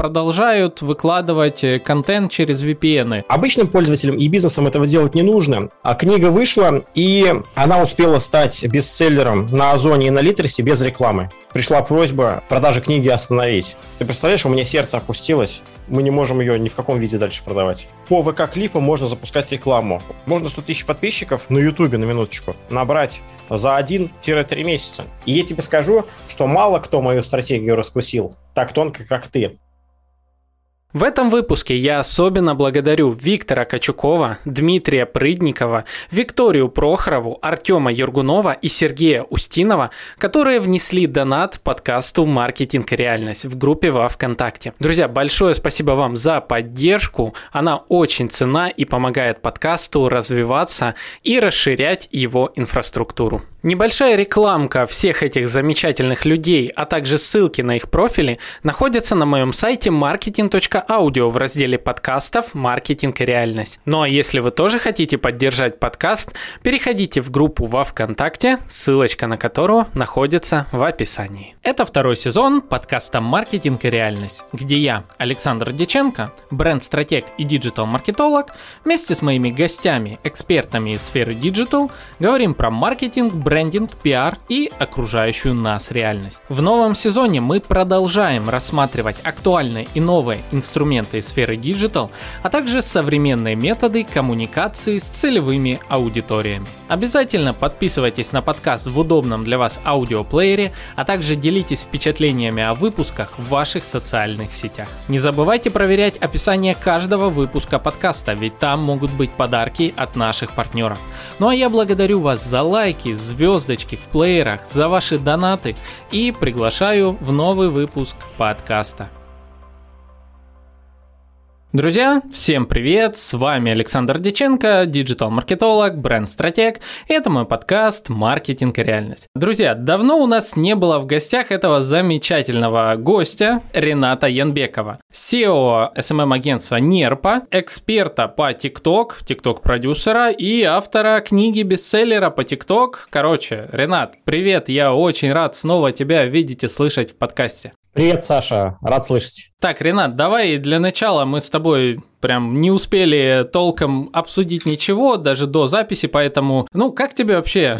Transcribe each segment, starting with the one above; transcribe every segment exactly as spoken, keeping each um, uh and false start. продолжают выкладывать контент через ви пи эн. Обычным пользователям и бизнесам этого делать не нужно. А книга вышла, и она успела стать бестселлером на Озоне и на Литресе без рекламы. Пришла просьба продажи книги остановить. Ты представляешь, у меня сердце опустилось. Мы не можем ее ни в каком виде дальше продавать. По вэ ка клипам можно запускать рекламу. Можно сто тысяч подписчиков на Ютубе, на минуточку, набрать за один-три месяца. И я тебе скажу, что мало кто мою стратегию раскусил так тонко, как ты. В этом выпуске я особенно благодарю Виктора Качукова, Дмитрия Прыдникова, Викторию Прохорову, Артема Юргунова и Сергея Устинова, которые внесли донат подкасту «Маркетинг и Реальность» в группе во ВКонтакте. Друзья, большое спасибо вам за поддержку, она очень ценна и помогает подкасту развиваться и расширять его инфраструктуру. Небольшая рекламка всех этих замечательных людей, а также ссылки на их профили находятся на моем сайте маркетинг точка аудио в разделе подкастов «Маркетинг и реальность». Ну а если вы тоже хотите поддержать подкаст, переходите в группу во ВКонтакте, ссылочка на которую находится в описании. Это второй сезон подкаста «Маркетинг и реальность», где я, Александр Дьяченко, бренд-стратег и диджитал-маркетолог, вместе с моими гостями, экспертами из сферы диджитал, говорим про маркетинг, брендинг, пиар и окружающую нас реальность. В новом сезоне мы продолжаем рассматривать актуальные и новые инструменты из сферы диджитал, а также современные методы коммуникации с целевыми аудиториями. Обязательно подписывайтесь на подкаст в удобном для вас аудиоплеере, а также делитесь впечатлениями о выпусках в ваших социальных сетях. Не забывайте проверять описание каждого выпуска подкаста, ведь там могут быть подарки от наших партнеров. Ну а я благодарю вас за лайки, звездочки, звездочки в плеерах, за ваши донаты и приглашаю в новый выпуск подкаста. Друзья, всем привет! С вами Александр Дьяченко, диджитал-маркетолог, бренд-стратег. Это мой подкаст «Маркетинг и реальность». Друзья, давно у нас не было в гостях этого замечательного гостя Рената Янбекова, си и о эс эм эм-агентства Nerpa, эксперта по TikTok, TikTok-продюсера и автора книги-бестселлера по TikTok. Короче, Ренат, привет! Я очень рад снова тебя видеть и слышать в подкасте. Привет, Саша, рад слышать. Так, Ренат, давай для начала мы с тобой прям не успели толком обсудить ничего, даже до записи, поэтому, ну, как тебе вообще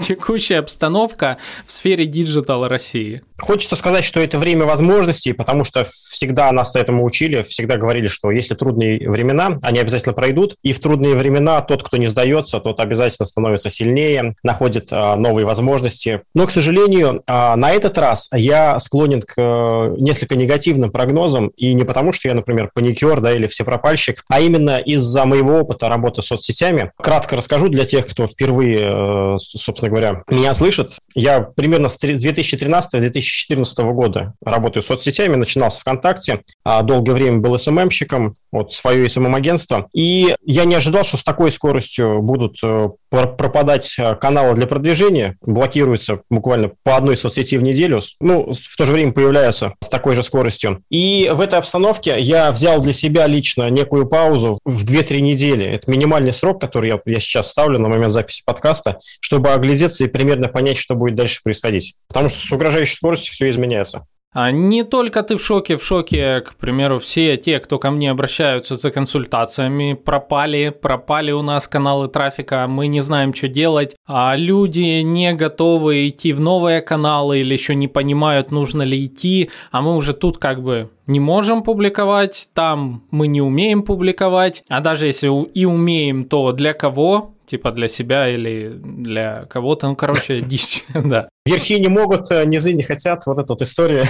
текущая обстановка в сфере диджитал России? Хочется сказать, что это время возможностей, потому что всегда нас этому учили, всегда говорили, что если трудные времена, они обязательно пройдут, и в трудные времена тот, кто не сдается, тот обязательно становится сильнее, находит а, новые возможности. Но, к сожалению, а, на этот раз я склонен к а, несколько негативным прогнозам, и не потому, что я, например, паникер, да, или всепространный, а именно из-за моего опыта работы с соцсетями. Кратко расскажу для тех, кто впервые, собственно говоря, меня слышит. Я примерно с две тысячи тринадцатого - две тысячи четырнадцатого года работаю с соцсетями, начинал с ВКонтакте, а долгое время был эс эм эм-щиком, вот свое эс эм эм-агентство. И я не ожидал, что с такой скоростью будут пропадать каналы для продвижения, блокируются буквально по одной соцсети в неделю, ну, в то же время появляются с такой же скоростью. И в этой обстановке я взял для себя лично некую паузу в две-три недели. Это минимальный срок, который я, я сейчас ставлю на момент записи подкаста, чтобы оглядеться и примерно понять, что будет дальше происходить. Потому что с угрожающей скоростью все изменяется. А не только ты в шоке, в шоке, к примеру, все те, кто ко мне обращаются за консультациями, пропали, пропали у нас каналы трафика, мы не знаем, что делать, а люди не готовы идти в новые каналы или еще не понимают, нужно ли идти, а мы уже тут как бы... не можем публиковать, там мы не умеем публиковать, а даже если и умеем, то для кого? Типа для себя или для кого-то, ну, короче, дичь, да. Верхи не могут, низы не хотят, вот эта вот история.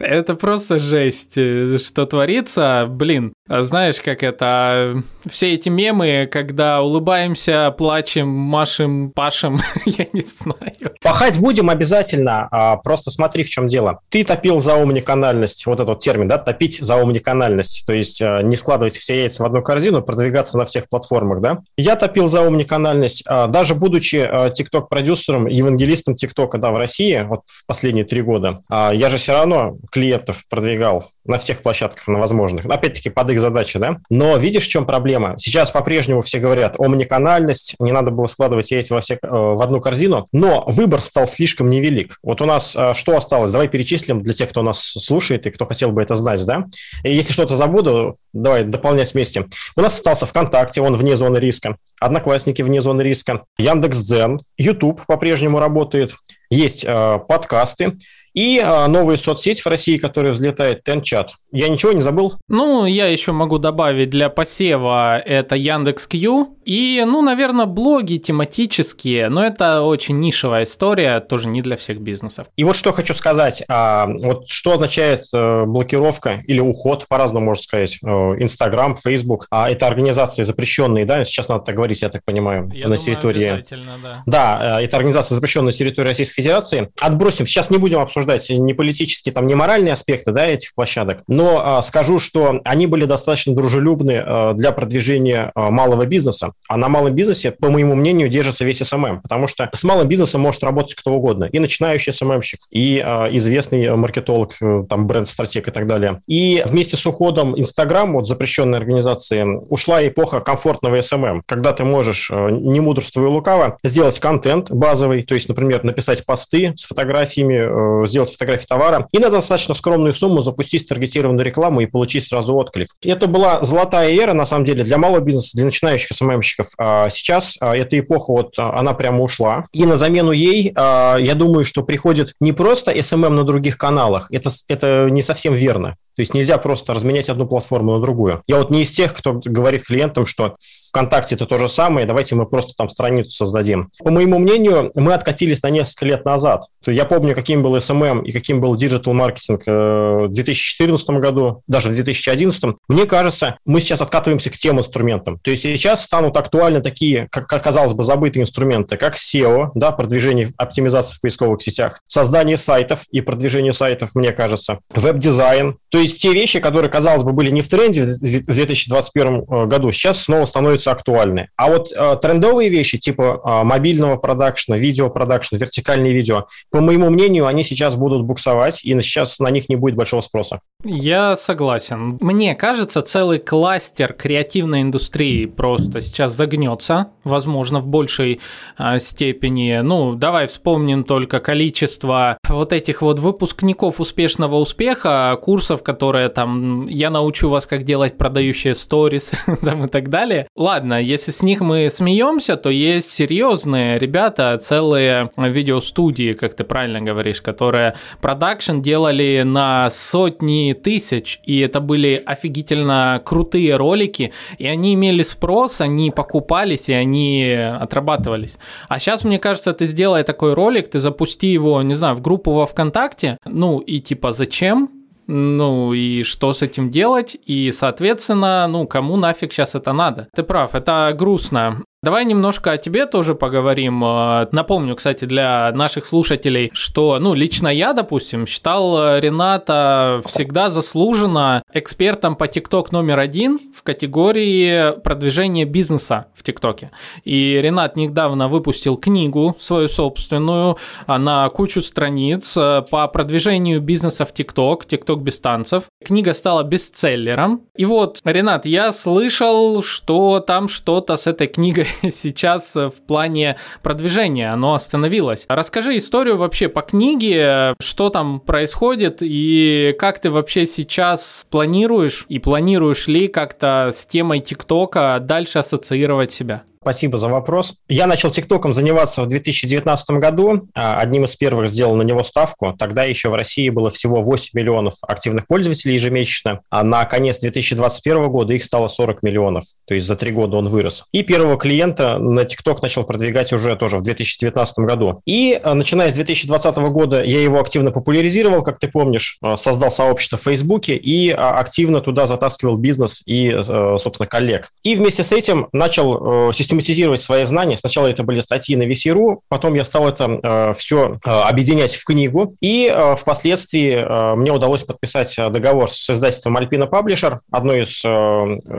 Это просто жесть, что творится, блин. Знаешь, как это, все эти мемы, когда улыбаемся, плачем, машем, пашем, я не знаю. Пахать будем обязательно, просто смотри, в чем дело. Ты топил за омниканальность, вот этот термин, да, топить за омниканальность, то есть не складывать все яйца в одну корзину, продвигаться на всех платформах, да. Я топил за омниканальность, даже будучи тикток-продюсером, евангелистом тиктока, да, в России, вот в последние три года, я же все равно равно клиентов продвигал на всех площадках, на возможных. Опять-таки, под их задачи, да? Но видишь, в чем проблема? Сейчас по-прежнему все говорят омниканальность, не надо было складывать яйца во все, в одну корзину, но выбор стал слишком невелик. Вот у нас что осталось? Давай перечислим для тех, кто нас слушает и кто хотел бы это знать, да? И если что-то забуду, давай дополнять вместе. У нас остался ВКонтакте, он вне зоны риска, Одноклассники вне зоны риска, Яндекс.Дзен, Ютуб по-прежнему работает, есть э, подкасты, и новые соцсети в России, которые взлетает, TenChat. Я ничего не забыл? Ну, я еще могу добавить для посева, это Яндекс.Кью. И, ну, наверное, блоги тематические, но это очень нишевая история, тоже не для всех бизнесов. И вот что хочу сказать. Вот что означает блокировка или уход, по-разному можно сказать, Инстаграм, Фейсбук. А это организации запрещенные, да? Сейчас надо так говорить, я так понимаю, я на думаю, территории... обязательно, да. Да, это организация запрещенная на территории Российской Федерации. Отбросим, сейчас не будем обсуждать не политические, там, не моральные аспекты, да, этих площадок, но а, скажу, что они были достаточно дружелюбны а, для продвижения а, малого бизнеса, а на малом бизнесе, по моему мнению, держится весь эс эм эм, потому что с малым бизнесом может работать кто угодно, и начинающий эс эм эм-щик, и а, известный маркетолог, там, бренд-стратег и так далее. И вместе с уходом Инстаграм, вот, запрещенной организации, ушла эпоха комфортного эс эм эм, когда ты можешь, не мудрствуя и лукаво, сделать контент базовый, то есть, например, написать посты с фотографиями, сделать фотографии товара, и на достаточно скромную сумму запустить таргетированную рекламу и получить сразу отклик. Это была золотая эра, на самом деле, для малого бизнеса, для начинающих эс эм эм-щиков. Сейчас эта эпоха, вот, она прямо ушла. И на замену ей, я думаю, что приходит не просто эс эм эм на других каналах, это, это не совсем верно. То есть нельзя просто разменять одну платформу на другую. Я вот не из тех, кто говорит клиентам, что ВКонтакте это то же самое, давайте мы просто там страницу создадим. По моему мнению, мы откатились на несколько лет назад. Я помню, каким был эс эм эм и каким был диджитал-маркетинг в две тысячи четырнадцатом году, даже в две тысячи одиннадцатом. Мне кажется, мы сейчас откатываемся к тем инструментам. То есть сейчас станут актуальны такие, как, казалось бы, забытые инструменты, как сео, да, продвижение, оптимизация в поисковых сетях, создание сайтов и продвижение сайтов, мне кажется, веб-дизайн. То есть те вещи, которые, казалось бы, были не в тренде в две тысячи двадцать первом году, сейчас снова становятся актуальны. А вот э, трендовые вещи, типа э, мобильного продакшна, видеопродакшна, вертикальные видео, по моему мнению, они сейчас будут буксовать, и сейчас на них не будет большого спроса. Я согласен. Мне кажется, целый кластер креативной индустрии просто сейчас загнется, возможно, в большей э, степени. Ну, давай вспомним только количество вот этих вот выпускников успешного успеха, курсов, которые которая там «я научу вас, как делать продающие сторис» там и так далее. Ладно, если с них мы смеемся, то есть серьезные ребята, целые видеостудии, как ты правильно говоришь, которые продакшн делали на сотни тысяч, и это были офигительно крутые ролики, и они имели спрос, они покупались, и они отрабатывались. А сейчас, мне кажется, ты сделай такой ролик, ты запусти его, не знаю, в группу во ВКонтакте, ну и типа «зачем?», ну и что с этим делать, и, соответственно, ну кому нафиг сейчас это надо? Ты прав, это грустно. Давай немножко о тебе тоже поговорим. Напомню, кстати, для наших слушателей, что, ну, лично я, допустим, считал Рената всегда заслуженно экспертом по TikTok номер один в категории продвижения бизнеса в TikTok. И Ренат недавно выпустил книгу свою собственную на кучу страниц по продвижению бизнеса в TikTok, TikTok без танцев. Книга стала бестселлером. И вот, Ренат, я слышал, что там что-то с этой книгой сейчас в плане продвижения, оно остановилось. Расскажи историю вообще по книге, что там происходит и как ты вообще сейчас планируешь и планируешь ли как-то с темой ТикТока дальше ассоциировать себя? Спасибо за вопрос. Я начал ТикТоком заниматься в две тысячи девятнадцатом году. Одним из первых сделал на него ставку. Тогда еще в России было всего восемь миллионов активных пользователей ежемесячно, а на конец две тысячи двадцать первого года их стало сорок миллионов. То есть за три года он вырос. И первого клиента на ТикТок начал продвигать уже тоже в две тысячи девятнадцатом году. И начиная с две тысячи двадцатого года я его активно популяризировал, как ты помнишь, создал сообщество в Фейсбуке и активно туда затаскивал бизнес и, собственно, коллег. И вместе с этим начал систематизировать систематизировать свои знания. Сначала это были статьи на ви си точка ру, потом я стал это э, все э, объединять в книгу, и э, впоследствии э, мне удалось подписать договор с издательством «Альпина Паблишер», одно из э,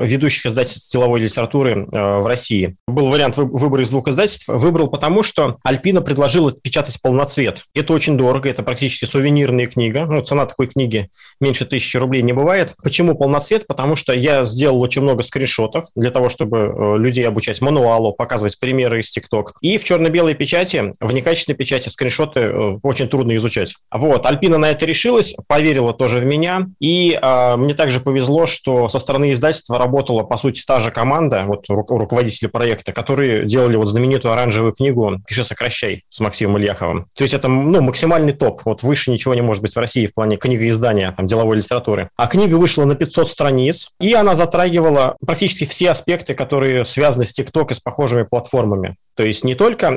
ведущих издательств деловой литературы э, в России. Был вариант вы, выбора из двух издательств. Выбрал потому, что «Альпина» предложила печатать полноцвет. Это очень дорого, это практически сувенирная книга. Ну, цена такой книги меньше тысячи рублей не бывает. Почему полноцвет? Потому что я сделал очень много скриншотов для того, чтобы людей обучать мануалу, показывать примеры из TikTok. И в черно-белой печати, в некачественной печати скриншоты очень трудно изучать. Вот, «Альпина» на это решилась, поверила тоже в меня. И э, мне также повезло, что со стороны издательства работала, по сути, та же команда, вот ру- руководители проекта, которые делали вот знаменитую оранжевую книгу «Пиши, сокращай» с Максимом Ильяховым. То есть это, ну, максимальный топ. Вот выше ничего не может быть в России в плане книгоиздания, там, деловой литературы. А книга вышла на пятьсот страниц, и она затрагивала практически все аспекты, которые связаны с TikTok и с похожими платформами. То есть не только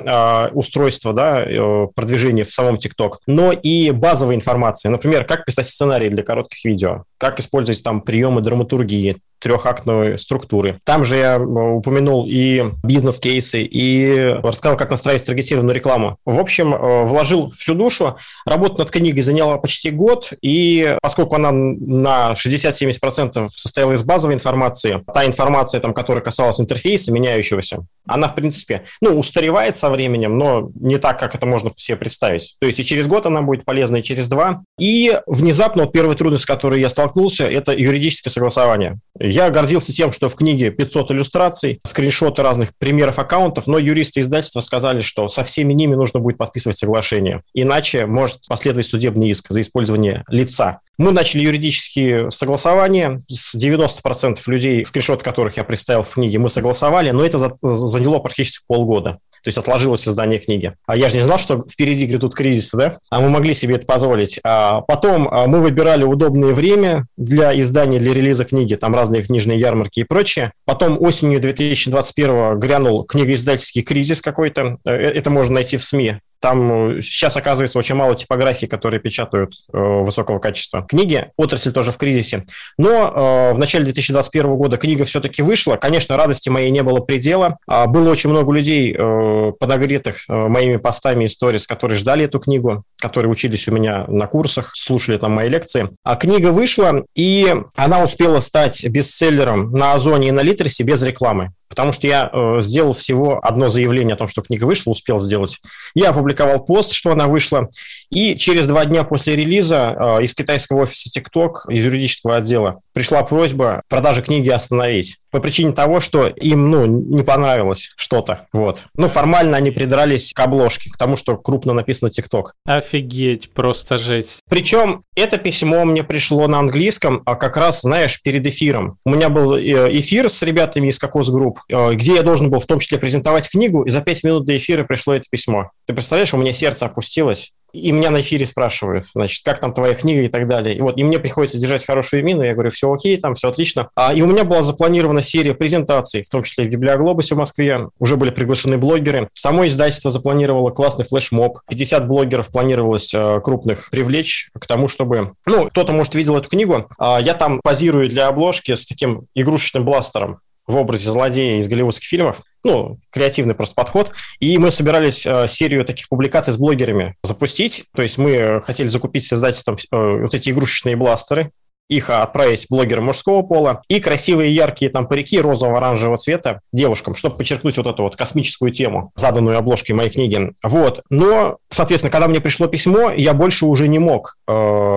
э, устройство, да, э, продвижение в самом TikTok, но и базовая информация. Например, как писать сценарий для коротких видео, как использовать там приемы драматургии, трехактной структуры. Там же я упомянул и бизнес-кейсы, и рассказал, как настраивать таргетированную рекламу. В общем, вложил всю душу. Работа над книгой заняла почти год, и поскольку она на шестьдесят-семьдесят процентов состояла из базовой информации, та информация, там, которая касалась интерфейса меняющегося, она, в принципе, ну, устаревает со временем, но не так, как это можно себе представить. То есть и через год она будет полезна, и через два. И внезапно вот первая трудность, с которой я столкнулся, это юридическое согласование. Я гордился тем, что в книге пятьсот иллюстраций, скриншоты разных примеров аккаунтов, но юристы издательства сказали, что со всеми ними нужно будет подписывать соглашение. Иначе может последовать судебный иск за использование лица. Мы начали юридические согласования. С девяноста процентов людей, скриншоты которых я представил в книге, мы согласовали, но это заняло практически полгода. То есть отложилось издание книги. А я же не знал, что впереди грядут кризисы, да? А мы могли себе это позволить. А потом мы выбирали удобное время для издания, для релиза книги. Там разные книжные ярмарки и прочее. Потом осенью две тысячи двадцать первого грянул книгоиздательский кризис какой-то. Это можно найти в СМИ. Там сейчас, оказывается, очень мало типографий, которые печатают э, высокого качества книги. Отрасль тоже в кризисе. Но э, в начале две тысячи двадцать первого года книга все-таки вышла. Конечно, радости моей не было предела. А было очень много людей, э, подогретых э, моими постами и сторис, которые ждали эту книгу, которые учились у меня на курсах, слушали там мои лекции. А книга вышла, и она успела стать бестселлером на Озоне и на Литресе без рекламы. Потому что я э, сделал всего одно заявление о том, что книга вышла, успел сделать. Я опубликовал пост, что она вышла, и через два дня после релиза э, из китайского офиса TikTok, из юридического отдела, пришла просьба продажи книги остановить по причине того, что им, ну, не понравилось что-то. Вот. Ну, формально они придрались к обложке, к тому, что крупно написано TikTok. Офигеть, просто жесть. Причем это письмо мне пришло на английском, а как раз, знаешь, перед эфиром. У меня был эфир с ребятами из кокос-групп, где я должен был в том числе презентовать книгу, и за пять минут до эфира пришло это письмо. Ты представляешь, у меня сердце опустилось, и меня на эфире спрашивают, значит, как там твоя книга и так далее. И вот, и мне приходится держать хорошую мину, я говорю, все окей, там все отлично. А, и у меня была запланирована серия презентаций, в том числе в Библиоглобусе в Москве, уже были приглашены блогеры. Само издательство запланировало классный флешмоб, пятьдесят блогеров планировалось э, крупных привлечь к тому, чтобы... Ну, кто-то, может, видел эту книгу, а я там позирую для обложки с таким игрушечным бластером в образе злодея из голливудских фильмов. Ну, креативный просто подход. И мы собирались э, серию таких публикаций с блогерами запустить. То есть мы хотели закупить с издательством э, вот эти игрушечные бластеры, их отправить блогерам мужского пола, и красивые яркие там парики розово-оранжевого цвета девушкам, чтобы подчеркнуть вот эту вот космическую тему, заданную обложкой моей книги. Вот. Но, соответственно, когда мне пришло письмо, я больше уже не мог э,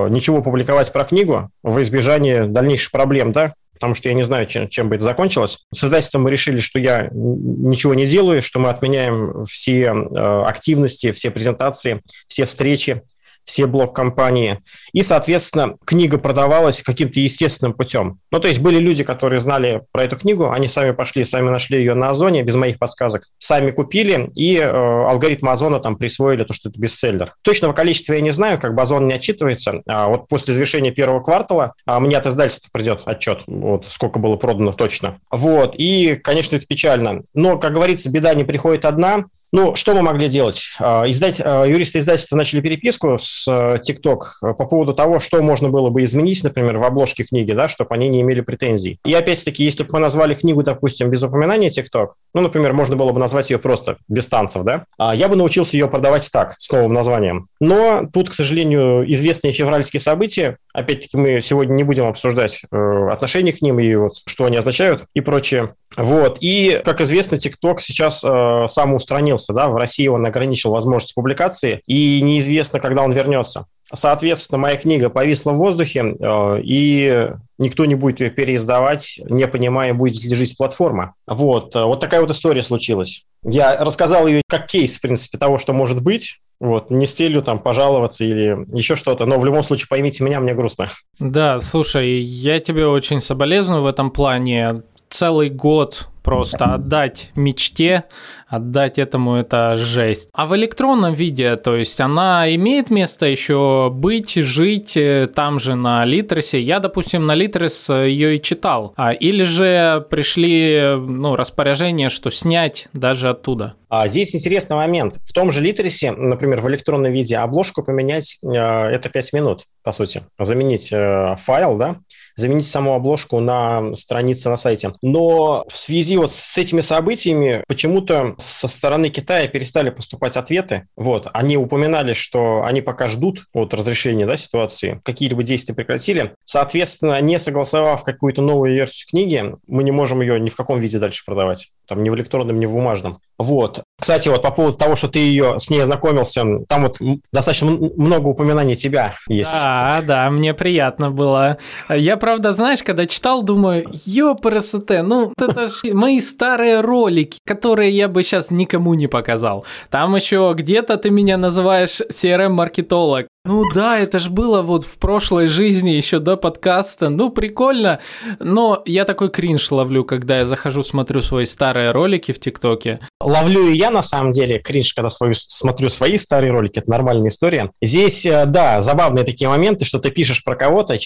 ничего публиковать про книгу во избежание дальнейших проблем, да, потому что я не знаю, чем, чем бы это закончилось. С издательством мы решили, что я ничего не делаю, что мы отменяем все э, активности, все презентации, все встречи, все блог-компании. И, соответственно, книга продавалась каким-то естественным путем. Ну, то есть были люди, которые знали про эту книгу, они сами пошли, сами нашли ее на Озоне, без моих подсказок, сами купили, и э, алгоритм Озона там присвоили то, что это бестселлер. Точного количества я не знаю, как бы Озон не отчитывается. А вот после завершения первого квартала а мне от издательства придет отчет, вот, сколько было продано точно. Вот, и, конечно, это печально. Но, как говорится, беда не приходит одна. Ну, что мы могли делать? Издать, юристы издательства начали переписку с TikTok по поводу того, что можно было бы изменить, например, в обложке книги, да, чтобы они не имели претензий. И опять-таки, если бы мы назвали книгу, допустим, без упоминания TikTok, ну, например, можно было бы назвать ее просто «Без танцев», да, я бы научился ее продавать так, с новым названием. Но тут, к сожалению, известные февральские события, опять-таки, мы сегодня не будем обсуждать отношение к ним и вот, что они означают и прочее. Вот. И, как известно, TikTok сейчас э, самоустранился, да, в России он ограничил возможность публикации, и неизвестно, когда он вернется. Соответственно, моя книга повисла в воздухе, э, и никто не будет ее переиздавать, не понимая, будет ли жить платформа. Вот, вот такая вот история случилась. Я рассказал ее как кейс, в принципе, того, что может быть. Вот, не с целью там пожаловаться или еще что-то, но в любом случае поймите меня, мне грустно. Да, слушай, я тебе очень соболезную в этом плане. Целый год просто отдать мечте, отдать этому — это жесть. А в электронном виде, то есть она имеет место еще быть, жить там же на Литресе? Я, допустим, на Литрес ее и читал. Или же пришли ну, распоряжения, что снять даже оттуда? Здесь интересный момент. В том же Литресе, например, в электронном виде обложку поменять – это пять минут, по сути. Заменить файл, да? Заменить саму обложку на странице на сайте. Но в связи вот с этими событиями почему-то со стороны Китая перестали поступать ответы. Вот. Они упоминали, что они пока ждут от разрешения, да, ситуации. Какие-либо действия прекратили. Соответственно, не согласовав какую-то новую версию книги, мы не можем ее ни в каком виде дальше продавать. Там ни в электронном, ни в бумажном. Вот. Кстати, вот по поводу того, что ты ее с ней ознакомился, там вот достаточно много упоминаний тебя есть. Да, да, мне приятно было. Я, правда, знаешь, когда читал, думаю, ёпрст, ну, это же мои старые ролики, которые я бы сейчас никому не показал. Там еще где-то ты меня называешь си эр эм-маркетолог. Ну да, это ж было вот в прошлой жизни, еще до подкаста. Ну, прикольно. Но я такой кринж ловлю, когда я захожу, смотрю свои старые ролики в ТикТоке. Ловлю и я, на самом деле, кринж, когда свою, смотрю свои старые ролики. Это нормальная история. Здесь, да, забавные такие моменты, что ты пишешь про кого-то, и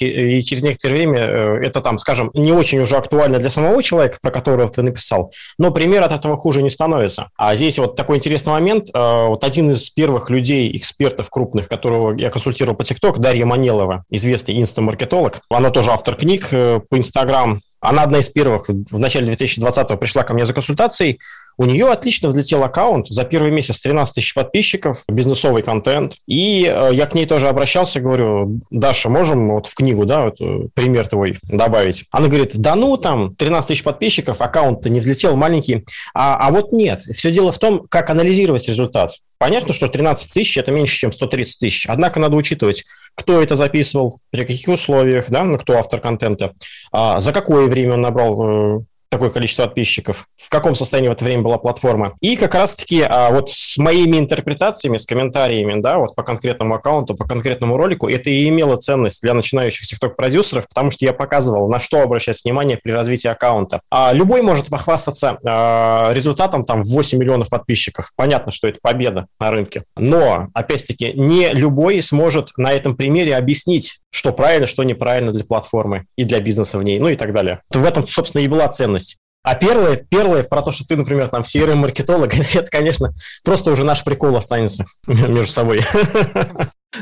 через некоторое время это там, скажем, не очень уже актуально для самого человека, про которого ты написал. Но пример от этого хуже не становится. А здесь вот такой интересный момент. Вот один из первых людей, экспертов крупных, которого я консультировал по TikTok, Дарья Манелова, известный инстамаркетолог. Она тоже автор книг по Инстаграм. Она одна из первых в начале две тысячи двадцатого пришла ко мне за консультацией. У нее отлично взлетел аккаунт. За первый месяц тринадцать тысяч подписчиков, бизнесовый контент. И я к ней тоже обращался, говорю, Даша, можем вот в книгу, да, вот пример твой добавить? Она говорит, да ну там, тринадцать тысяч подписчиков, аккаунт-то не взлетел, маленький. А, а вот нет. Все дело в том, как анализировать результат. Понятно, что тринадцать тысяч – это меньше, чем сто тридцать тысяч. Однако надо учитывать, кто это записывал, при каких условиях, да, ну, кто автор контента, а, за какое время он набрал такое количество подписчиков, в каком состоянии в это время была платформа. И как раз-таки а, вот с моими интерпретациями, с комментариями, да, вот по конкретному аккаунту, по конкретному ролику, это и имело ценность для начинающих тикток-продюсеров, потому что я показывал, на что обращать внимание при развитии аккаунта. А любой может похвастаться а, результатом там восемь миллионов подписчиков. Понятно, что это победа на рынке. Но, опять-таки, не любой сможет на этом примере объяснить, что правильно, что неправильно для платформы и для бизнеса в ней, ну и так далее. В этом, собственно, и была ценность. А первое, первое про то, что ты, например, там си эр эм-маркетолог, это, конечно, просто уже наш прикол останется между собой.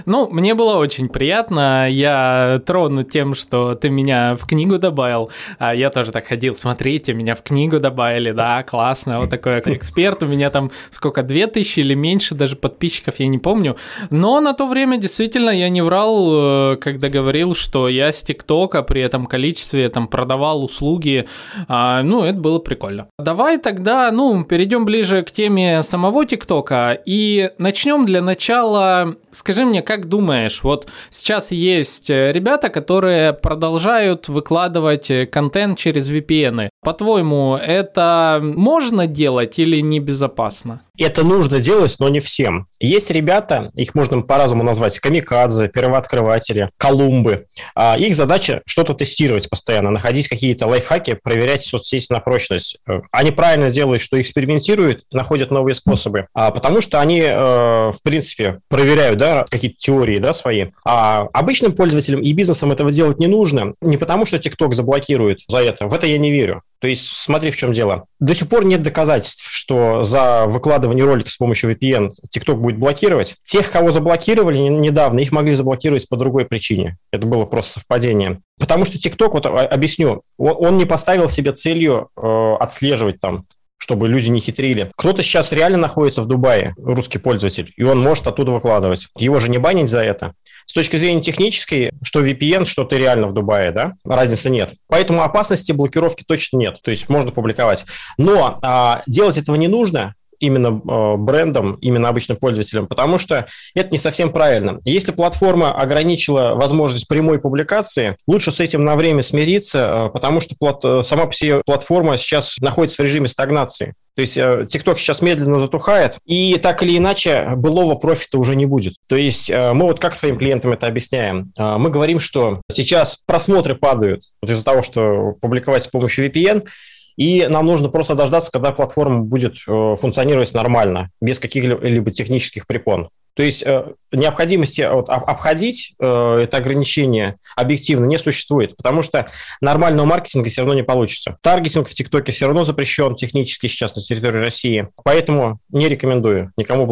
Ну, мне было очень приятно, я тронут тем, что ты меня в книгу добавил, я тоже так ходил, смотрите, меня в книгу добавили, да, классно, вот такой эксперт, у меня там сколько, две тысячи или меньше даже подписчиков, я не помню, но на то время действительно я не врал, когда говорил, что я с ТикТока при этом количестве там продавал услуги, ну, это было прикольно. Давай тогда, ну, перейдем ближе к теме самого ТикТока и начнем для начала, скажи мне, как думаешь, вот сейчас есть ребята, которые продолжают выкладывать контент через ви пи эн. По-твоему, это можно делать или небезопасно? Это нужно делать, но не всем. Есть ребята, их можно по-разному назвать, камикадзе, первооткрыватели, колумбы. Их задача что-то тестировать постоянно, находить какие-то лайфхаки, проверять соцсети на прочность. Они правильно делают, что экспериментируют, находят новые способы, потому что они, в принципе, проверяют, да, какие какие-то теории, да, свои. А обычным пользователям и бизнесам этого делать не нужно, не потому что TikTok заблокирует за это, в это я не верю. То есть смотри, в чем дело. До сих пор нет доказательств, что за выкладывание ролика с помощью ви пи эн TikTok будет блокировать. Тех, кого заблокировали недавно, их могли заблокировать по другой причине. Это было просто совпадение. Потому что TikTok, вот объясню, он не поставил себе целью э, отслеживать там, чтобы люди не хитрили. Кто-то сейчас реально находится в Дубае, русский пользователь, и он может оттуда выкладывать. Его же не банить за это. С точки зрения технической, что ви пи эн, что ты реально в Дубае, да, разницы нет. Поэтому опасности блокировки точно нет. То есть можно публиковать. Но а, делать этого не нужно именно а, брендам, именно обычным пользователям, потому что это не совсем правильно. Если платформа ограничила возможность прямой публикации, лучше с этим на время смириться, а, потому что плат, сама по себе платформа сейчас находится в режиме стагнации. То есть TikTok сейчас медленно затухает, и так или иначе былого профита уже не будет. То есть мы вот как своим клиентам это объясняем? Мы говорим, что сейчас просмотры падают вот из-за того, что публиковать с помощью ви пи эн, и нам нужно просто дождаться, когда платформа будет функционировать нормально, без каких-либо технических препон. То есть необходимости обходить это ограничение объективно не существует, потому что нормального маркетинга все равно не получится. Таргетинг в ТикТоке все равно запрещен технически сейчас на территории России, поэтому не рекомендую никому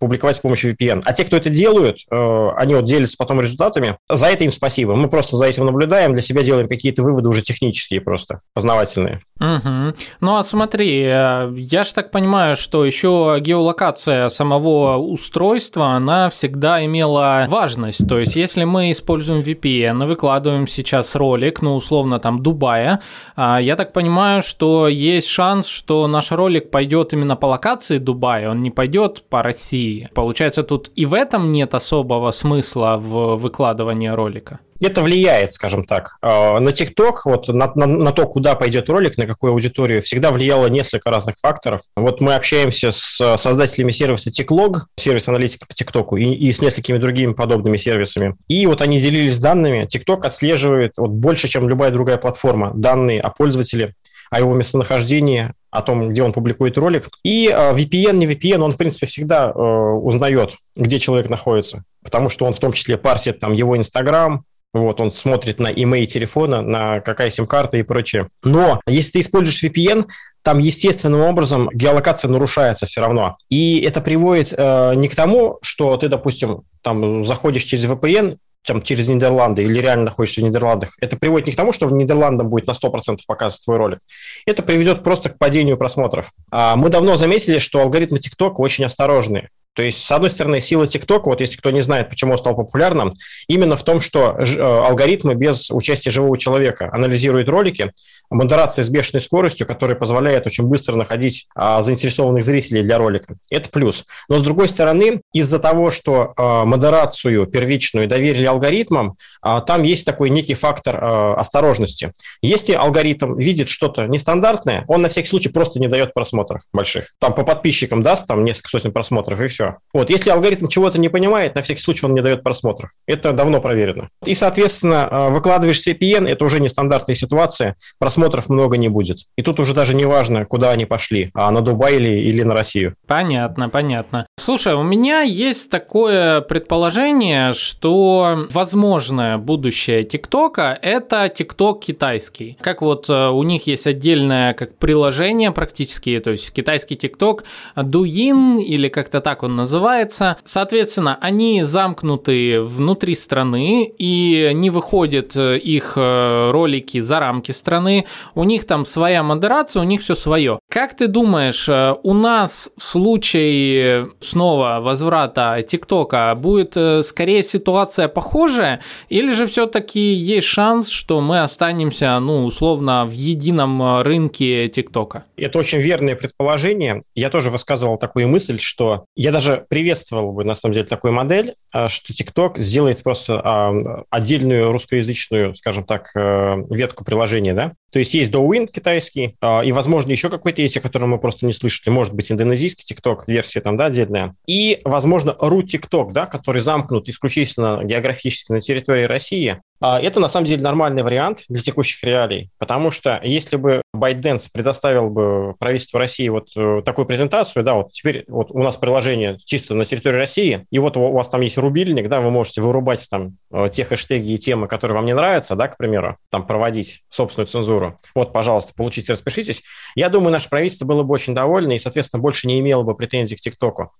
публиковать с помощью ви пи эн. А те, кто это делают, они вот делятся потом результатами, за это им спасибо. Мы просто за этим наблюдаем, для себя делаем какие-то выводы уже технические просто, познавательные. Угу. Ну а смотри, я же так понимаю, что еще геолокация самого устройства, она всегда имела важность. То есть, если мы используем ви пи эн и выкладываем сейчас ролик, ну, условно, там, Дубая, я так понимаю, что есть шанс, что наш ролик пойдет именно по локации Дубая, он не пойдет по России. Получается, тут и в этом нет особого смысла в выкладывании ролика. Это влияет, скажем так. На TikTok, вот, на, на, на то, куда пойдет ролик, на какую аудиторию, всегда влияло несколько разных факторов. Вот мы общаемся с создателями сервиса TikLog, сервис аналитики по TikTok, и, и с несколькими другими подобными сервисами. И вот они делились данными. TikTok отслеживает вот, больше, чем любая другая платформа, данные о пользователе, о его местонахождении, о том, где он публикует ролик. И ви пи эн, не ви пи эн, он, в принципе, всегда э, узнает, где человек находится, потому что он в том числе парсит там, его Инстаграм. Вот, он смотрит на имей телефона, на какая сим-карта и прочее. Но если ты используешь ви пи эн, там естественным образом геолокация нарушается все равно. И это приводит э, не к тому, что ты, допустим, там заходишь через ви пи эн, там, через Нидерланды или реально находишься в Нидерландах. Это приводит не к тому, что в Нидерландах будет на сто процентов показывать твой ролик. Это приведет просто к падению просмотров. А мы давно заметили, что алгоритмы TikTok очень осторожные. То есть, с одной стороны, сила TikTok, вот если кто не знает, почему он стал популярным, именно в том, что алгоритмы без участия живого человека анализируют ролики, модерация с бешеной скоростью, которая позволяет очень быстро находить а, заинтересованных зрителей для ролика. Это плюс. Но, с другой стороны, из-за того, что а, модерацию первичную доверили алгоритмам, а, там есть такой некий фактор а, осторожности. Если алгоритм видит что-то нестандартное, он на всякий случай просто не дает просмотров больших. Там по подписчикам даст там несколько сотен просмотров, и все. Вот, если алгоритм чего-то не понимает, на всякий случай он не дает просмотров. Это давно проверено. И, соответственно, выкладываешь с ви пи эн, это уже нестандартная ситуация, просмотров много не будет. И тут уже даже не важно, куда они пошли, а на Дубай или, или на Россию. Понятно, понятно. Слушай, у меня есть такое предположение, что возможное будущее ТикТока – это ТикТок китайский. Как вот у них есть отдельное как приложение практически, то есть китайский ТикТок, Douyin или как-то так он называется. Соответственно, они замкнуты внутри страны, и не выходят их ролики за рамки страны. У них там своя модерация, у них все свое. Как ты думаешь, у нас в случае снова возврата ТикТока будет скорее ситуация похожая, или же все-таки есть шанс, что мы останемся, ну, условно, в едином рынке ТикТока? Это очень верное предположение. Я тоже высказывал такую мысль, что я даже приветствовал бы, на самом деле, такую модель, что TikTok сделает просто а, отдельную русскоязычную, скажем так, ветку приложения, да? То есть есть Douyin китайский, а, и, возможно, еще какой-то есть, о котором мы просто не слышали. Может быть, индонезийский TikTok, версия там, да, отдельная. И, возможно, Ру TikTok, да, который замкнут исключительно географически на территории России. Это, на самом деле, нормальный вариант для текущих реалий, потому что если бы ByteDance предоставил бы правительству России вот такую презентацию, да, вот теперь вот у нас приложение чисто на территории России, и вот у вас там есть рубильник, да, вы можете вырубать там те хэштеги и темы, которые вам не нравятся, да, к примеру, там проводить собственную цензуру. Вот, пожалуйста, получите, распишитесь. Я думаю, наше правительство было бы очень довольно и, соответственно, больше не имело бы претензий к ТикТоку.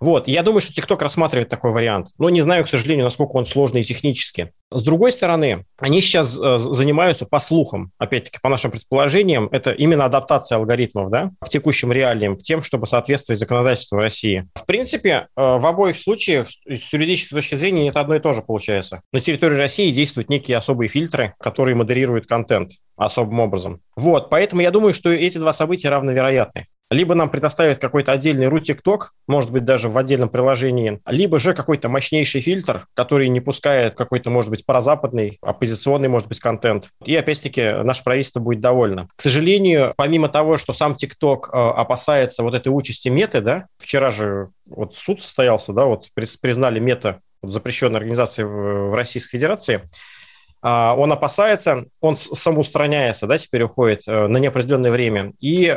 Вот, я думаю, что TikTok рассматривает такой вариант, но не знаю, к сожалению, насколько он сложный и технически. С другой стороны, они сейчас занимаются по слухам, опять-таки, по нашим предположениям, это именно адаптация алгоритмов, да, к текущим реалиям, к тем, чтобы соответствовать законодательству России. В принципе, в обоих случаях с юридической точки зрения это одно и то же получается. На территории России действуют некие особые фильтры, которые модерируют контент особым образом. Вот, поэтому я думаю, что эти два события равновероятны. Либо нам предоставят какой-то отдельный рут ТикТок, может быть, даже в отдельном приложении, либо же какой-то мощнейший фильтр, который не пускает какой-то, может быть, прозападный, оппозиционный, может быть, контент. И, опять-таки, наше правительство будет довольно. К сожалению, помимо того, что сам ТикТок опасается вот этой участи META, да, вчера же вот суд состоялся, да, вот признали META запрещенной организацией в Российской Федерации, он опасается, он самоустраняется, да, теперь уходит на неопределенное время. И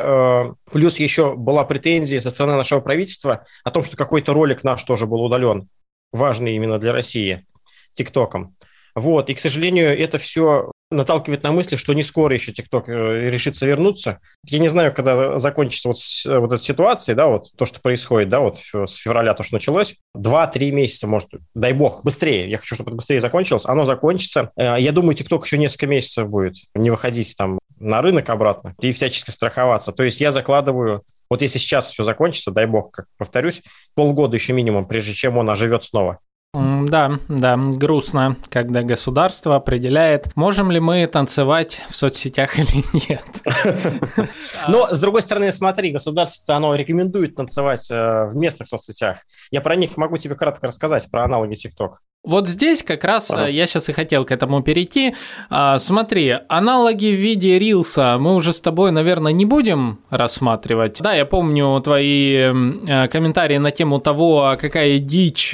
плюс еще была претензия со стороны нашего правительства о том, что какой-то ролик наш тоже был удален, важный именно для России, ТикТоком. Вот, и, к сожалению, это все наталкивает на мысли, что не скоро еще ТикТок решится вернуться. Я не знаю, когда закончится вот, вот эта ситуация, да, вот то, что происходит, да, вот с февраля то, что началось. Два-три месяца, может, дай бог, быстрее. Я хочу, чтобы это быстрее закончилось. Оно закончится. Я думаю, ТикТок еще несколько месяцев будет не выходить там на рынок обратно и всячески страховаться. То есть я закладываю, вот если сейчас все закончится, дай бог, как повторюсь, полгода еще минимум, прежде чем он оживет снова. Да, да, грустно, когда государство определяет, можем ли мы танцевать в соцсетях или нет. Но, с другой стороны, смотри, государство, оно рекомендует танцевать в местных соцсетях. Я про них могу тебе кратко рассказать, про аналоги ТикТок. Вот здесь как раз Ага. я сейчас и хотел к этому перейти. А, смотри, аналоги в виде рилса мы уже с тобой, наверное, не будем рассматривать. Да, я помню твои комментарии на тему того, какая дичь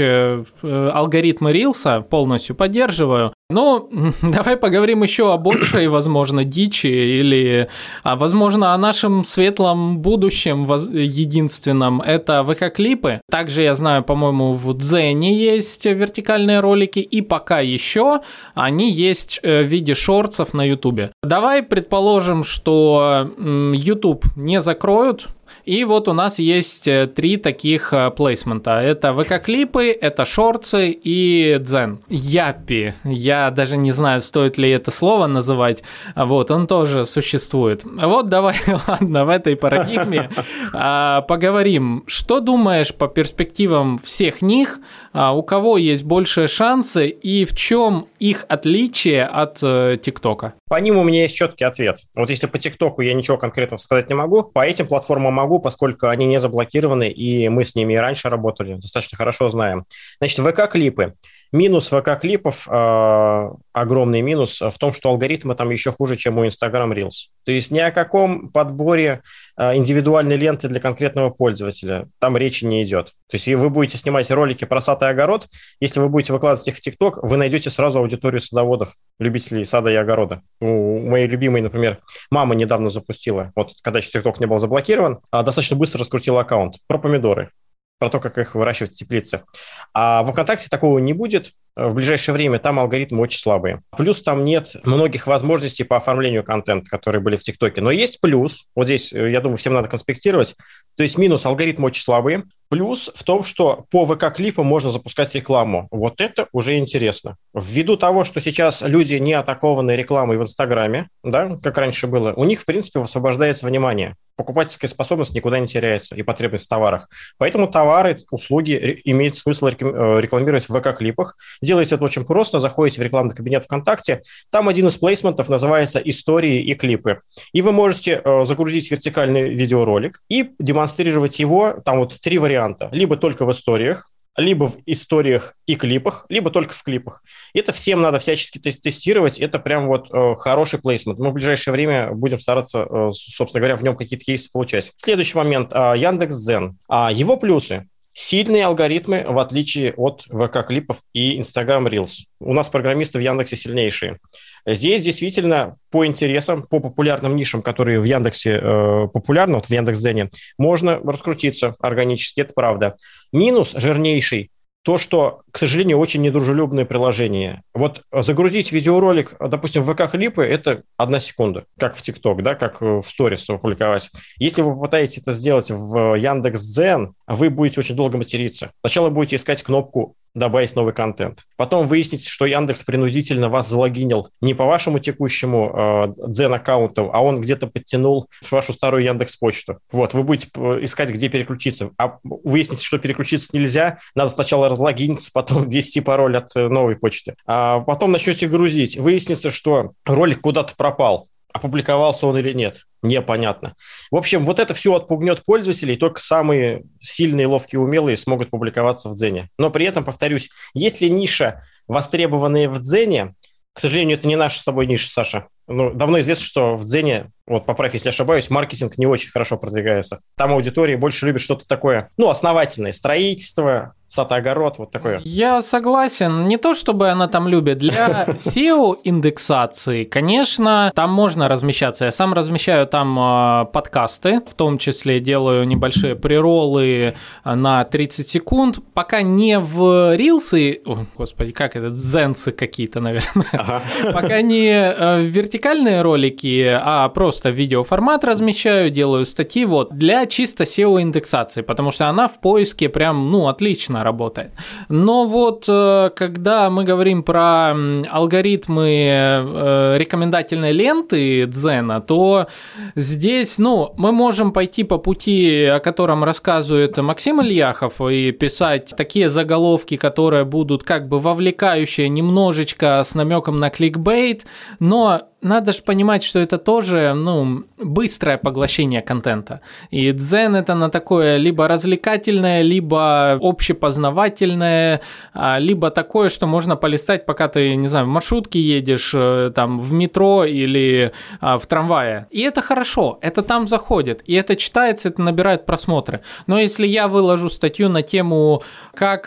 алгоритмы рилса, полностью поддерживаю. Ну, давай поговорим еще о большей, возможно, дичи или, возможно, о нашем светлом будущем единственном. Это вэ ка Клипы. Также я знаю, по-моему, в Дзене есть вертикальные ролики, и пока еще они есть в виде шортсов на Ютубе. Давай предположим, что Ютуб не закроют. И вот у нас есть три таких плейсмента. Это вэ ка-клипы, это шорты и дзен. Яппи. Я даже не знаю, стоит ли это слово называть. Вот, он тоже существует. Вот давай, ладно, в этой парадигме поговорим. Что думаешь по перспективам всех них? У кого есть большие шансы и в чем их отличие от ТикТока? По ним у меня есть четкий ответ. Вот если по ТикТоку я ничего конкретного сказать не могу, по этим платформам могу, поскольку они не заблокированы, и мы с ними и раньше работали, достаточно хорошо знаем. Значит, вэ ка-клипы. Минус вэ ка-клипов, э, огромный минус, в том, что алгоритмы там еще хуже, чем у Instagram Reels. То есть ни о каком подборе э, индивидуальной ленты для конкретного пользователя там речи не идет. То есть вы будете снимать ролики про сад и огород, если вы будете выкладывать их в ТикТок, вы найдете сразу аудиторию садоводов, любителей сада и огорода. У моей любимой, например, мама недавно запустила, вот когда еще ТикТок не был заблокирован, а достаточно быстро раскрутила аккаунт про помидоры, про то, как их выращивать в теплице. А в ВКонтакте такого не будет в ближайшее время, там алгоритмы очень слабые. Плюс там нет многих возможностей по оформлению контента, которые были в ТикТоке. Но есть плюс, вот здесь, я думаю, всем надо конспектировать, то есть минус алгоритмы очень слабые, плюс в том, что по вэ ка-клипам можно запускать рекламу. Вот это уже интересно. Ввиду того, что сейчас люди не атакованы рекламой в Инстаграме, да, как раньше было, у них, в принципе, освобождается внимание. Покупательская способность никуда не теряется и потребность в товарах. Поэтому товары, услуги имеет смысл рекламировать в вэ ка-клипах. Делается это очень просто. Заходите в рекламный кабинет ВКонтакте. Там один из плейсментов называется «Истории и клипы». И вы можете загрузить вертикальный видеоролик и демонстрировать его. Там вот три варианта. Либо только в историях, либо в историях и клипах, либо только в клипах. Это всем надо всячески тестировать. Это прям вот э, хороший плейсмент. Мы в ближайшее время будем стараться, э, собственно говоря, в нем какие-то кейсы получать. Следующий момент. Э, Яндекс.Дзен. А его плюсы. Сильные алгоритмы, в отличие от ВК-клипов и Instagram Reels. У нас программисты в Яндексе сильнейшие. Здесь действительно по интересам, по популярным нишам, которые в Яндексе э, популярны, вот в Яндекс.Дзене, можно раскрутиться органически, это правда. Минус жирнейший – то, что, к сожалению, очень недружелюбное приложение. Вот загрузить видеоролик, допустим, в ВК-клипы – это одна секунда, как в ТикТок, да, как в сторис опубликовать. Если вы попытаетесь это сделать в Яндекс.Дзен, вы будете очень долго материться. Сначала будете искать кнопку добавить новый контент. Потом выяснится, что Яндекс принудительно вас залогинил не по вашему текущему э, дзен-аккаунту, а он где-то подтянул вашу старую Яндекс.Почту. Вот, вы будете искать, где переключиться. А выяснится, что переключиться нельзя, надо сначала разлогиниться, потом ввести пароль от новой почты. А потом начнете грузить. Выяснится, что ролик куда-то пропал. Опубликовался он или нет, непонятно. В общем, вот это все отпугнет пользователей, только самые сильные, ловкие, умелые смогут публиковаться в Дзене. Но при этом, повторюсь, если ниша, востребованная в Дзене, к сожалению, это не наша с тобой ниша, Саша. Ну, давно известно, что в Дзене, вот поправь, если ошибаюсь, маркетинг не очень хорошо продвигается. Там аудитория больше любит что-то такое, ну, основательное, строительство, сад-огород, вот такое. Я согласен. Не то, чтобы она там любит. Для сео-индексации, конечно, там можно размещаться. Я сам размещаю там э, подкасты, в том числе делаю небольшие прероллы на тридцать секунд. Пока не в рилсы, о, господи, как это, дзенсы какие-то, наверное. Ага. Пока не в вертикальные ролики, а просто видеоформат размещаю, делаю статьи вот для чисто сео-индексации, потому что она в поиске прям, ну, отлично работает. Но вот когда мы говорим про алгоритмы рекомендательной ленты Дзена, то здесь, ну, мы можем пойти по пути, о котором рассказывает Максим Ильяхов, и писать такие заголовки, которые будут как бы вовлекающие, немножечко с намеком на кликбейт, но надо же понимать, что это тоже, ну, быстрое поглощение контента. И Дзен это на такое либо развлекательное, либо общепознавательное, либо такое, что можно полистать, пока ты, не знаю, в маршрутке едешь, там, в метро или а, в трамвае. И это хорошо, это там заходит, и это читается, это набирает просмотры. Но если я выложу статью на тему, как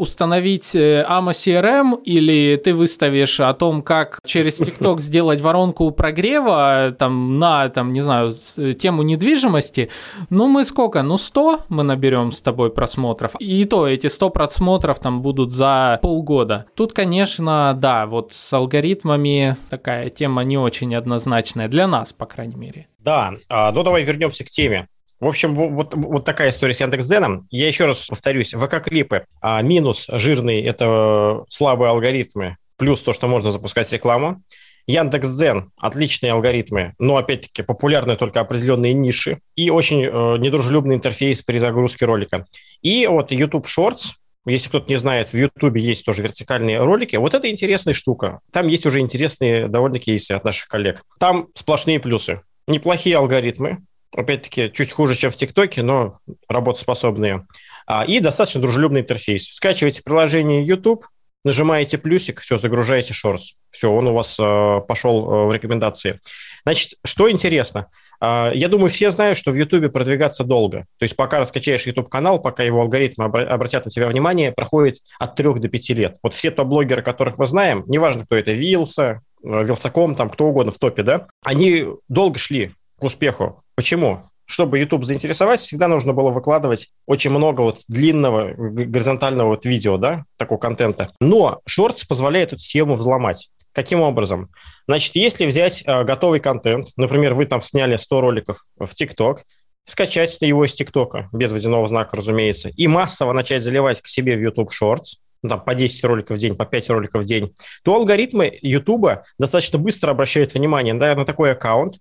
установить эй эм о си эр эм, или ты выставишь о том, как через ТикТок сделать воронку прогрева там, на, там, не знаю, тему недвижимости, ну мы сколько? Ну сто мы наберем с тобой просмотров. И то эти сто просмотров там будут за полгода. Тут, конечно, да, вот с алгоритмами такая тема не очень однозначная для нас, по крайней мере. Да, ну давай вернемся к теме. В общем, вот, вот такая история с Яндекс.Дзеном. Я еще раз повторюсь, ВК-клипы. А минус жирный – это слабые алгоритмы, плюс то, что можно запускать рекламу. Яндекс.Дзен – отличные алгоритмы, но, опять-таки, популярны только определенные ниши и очень э, недружелюбный интерфейс при загрузке ролика. И вот YouTube Shorts, если кто-то не знает, в YouTube есть тоже вертикальные ролики. Вот это интересная штука. Там есть уже интересные довольно кейсы от наших коллег. Там сплошные плюсы. Неплохие алгоритмы, опять-таки, чуть хуже, чем в ТикТоке, но работоспособные. А, и достаточно дружелюбный интерфейс. Скачивайте приложение YouTube, нажимаете плюсик, все, загружаете шортс. Все, он у вас э, пошел э, в рекомендации. Значит, что интересно, э, я думаю, все знают, что в Ютубе продвигаться долго. То есть пока раскачаешь Ютуб-канал, пока его алгоритмы обра- обратят на тебя внимание, проходит от трех до пяти лет. Вот все топ-блогеры, которых мы знаем, неважно, кто это, Вилса, э, Вилсаком, там кто угодно в топе, да, они долго шли к успеху. Почему? Чтобы YouTube заинтересовать, всегда нужно было выкладывать очень много вот длинного горизонтального вот видео, да, такого контента. Но Shorts позволяет эту схему взломать. Каким образом? Значит, если взять э, готовый контент, например, вы там сняли сто роликов в TikTok, скачать его из TikTok, без водяного знака, разумеется, и массово начать заливать к себе в YouTube Shorts, ну, там по десять роликов в день, по пять роликов в день, то алгоритмы YouTube достаточно быстро обращают внимание, да, на такой аккаунт,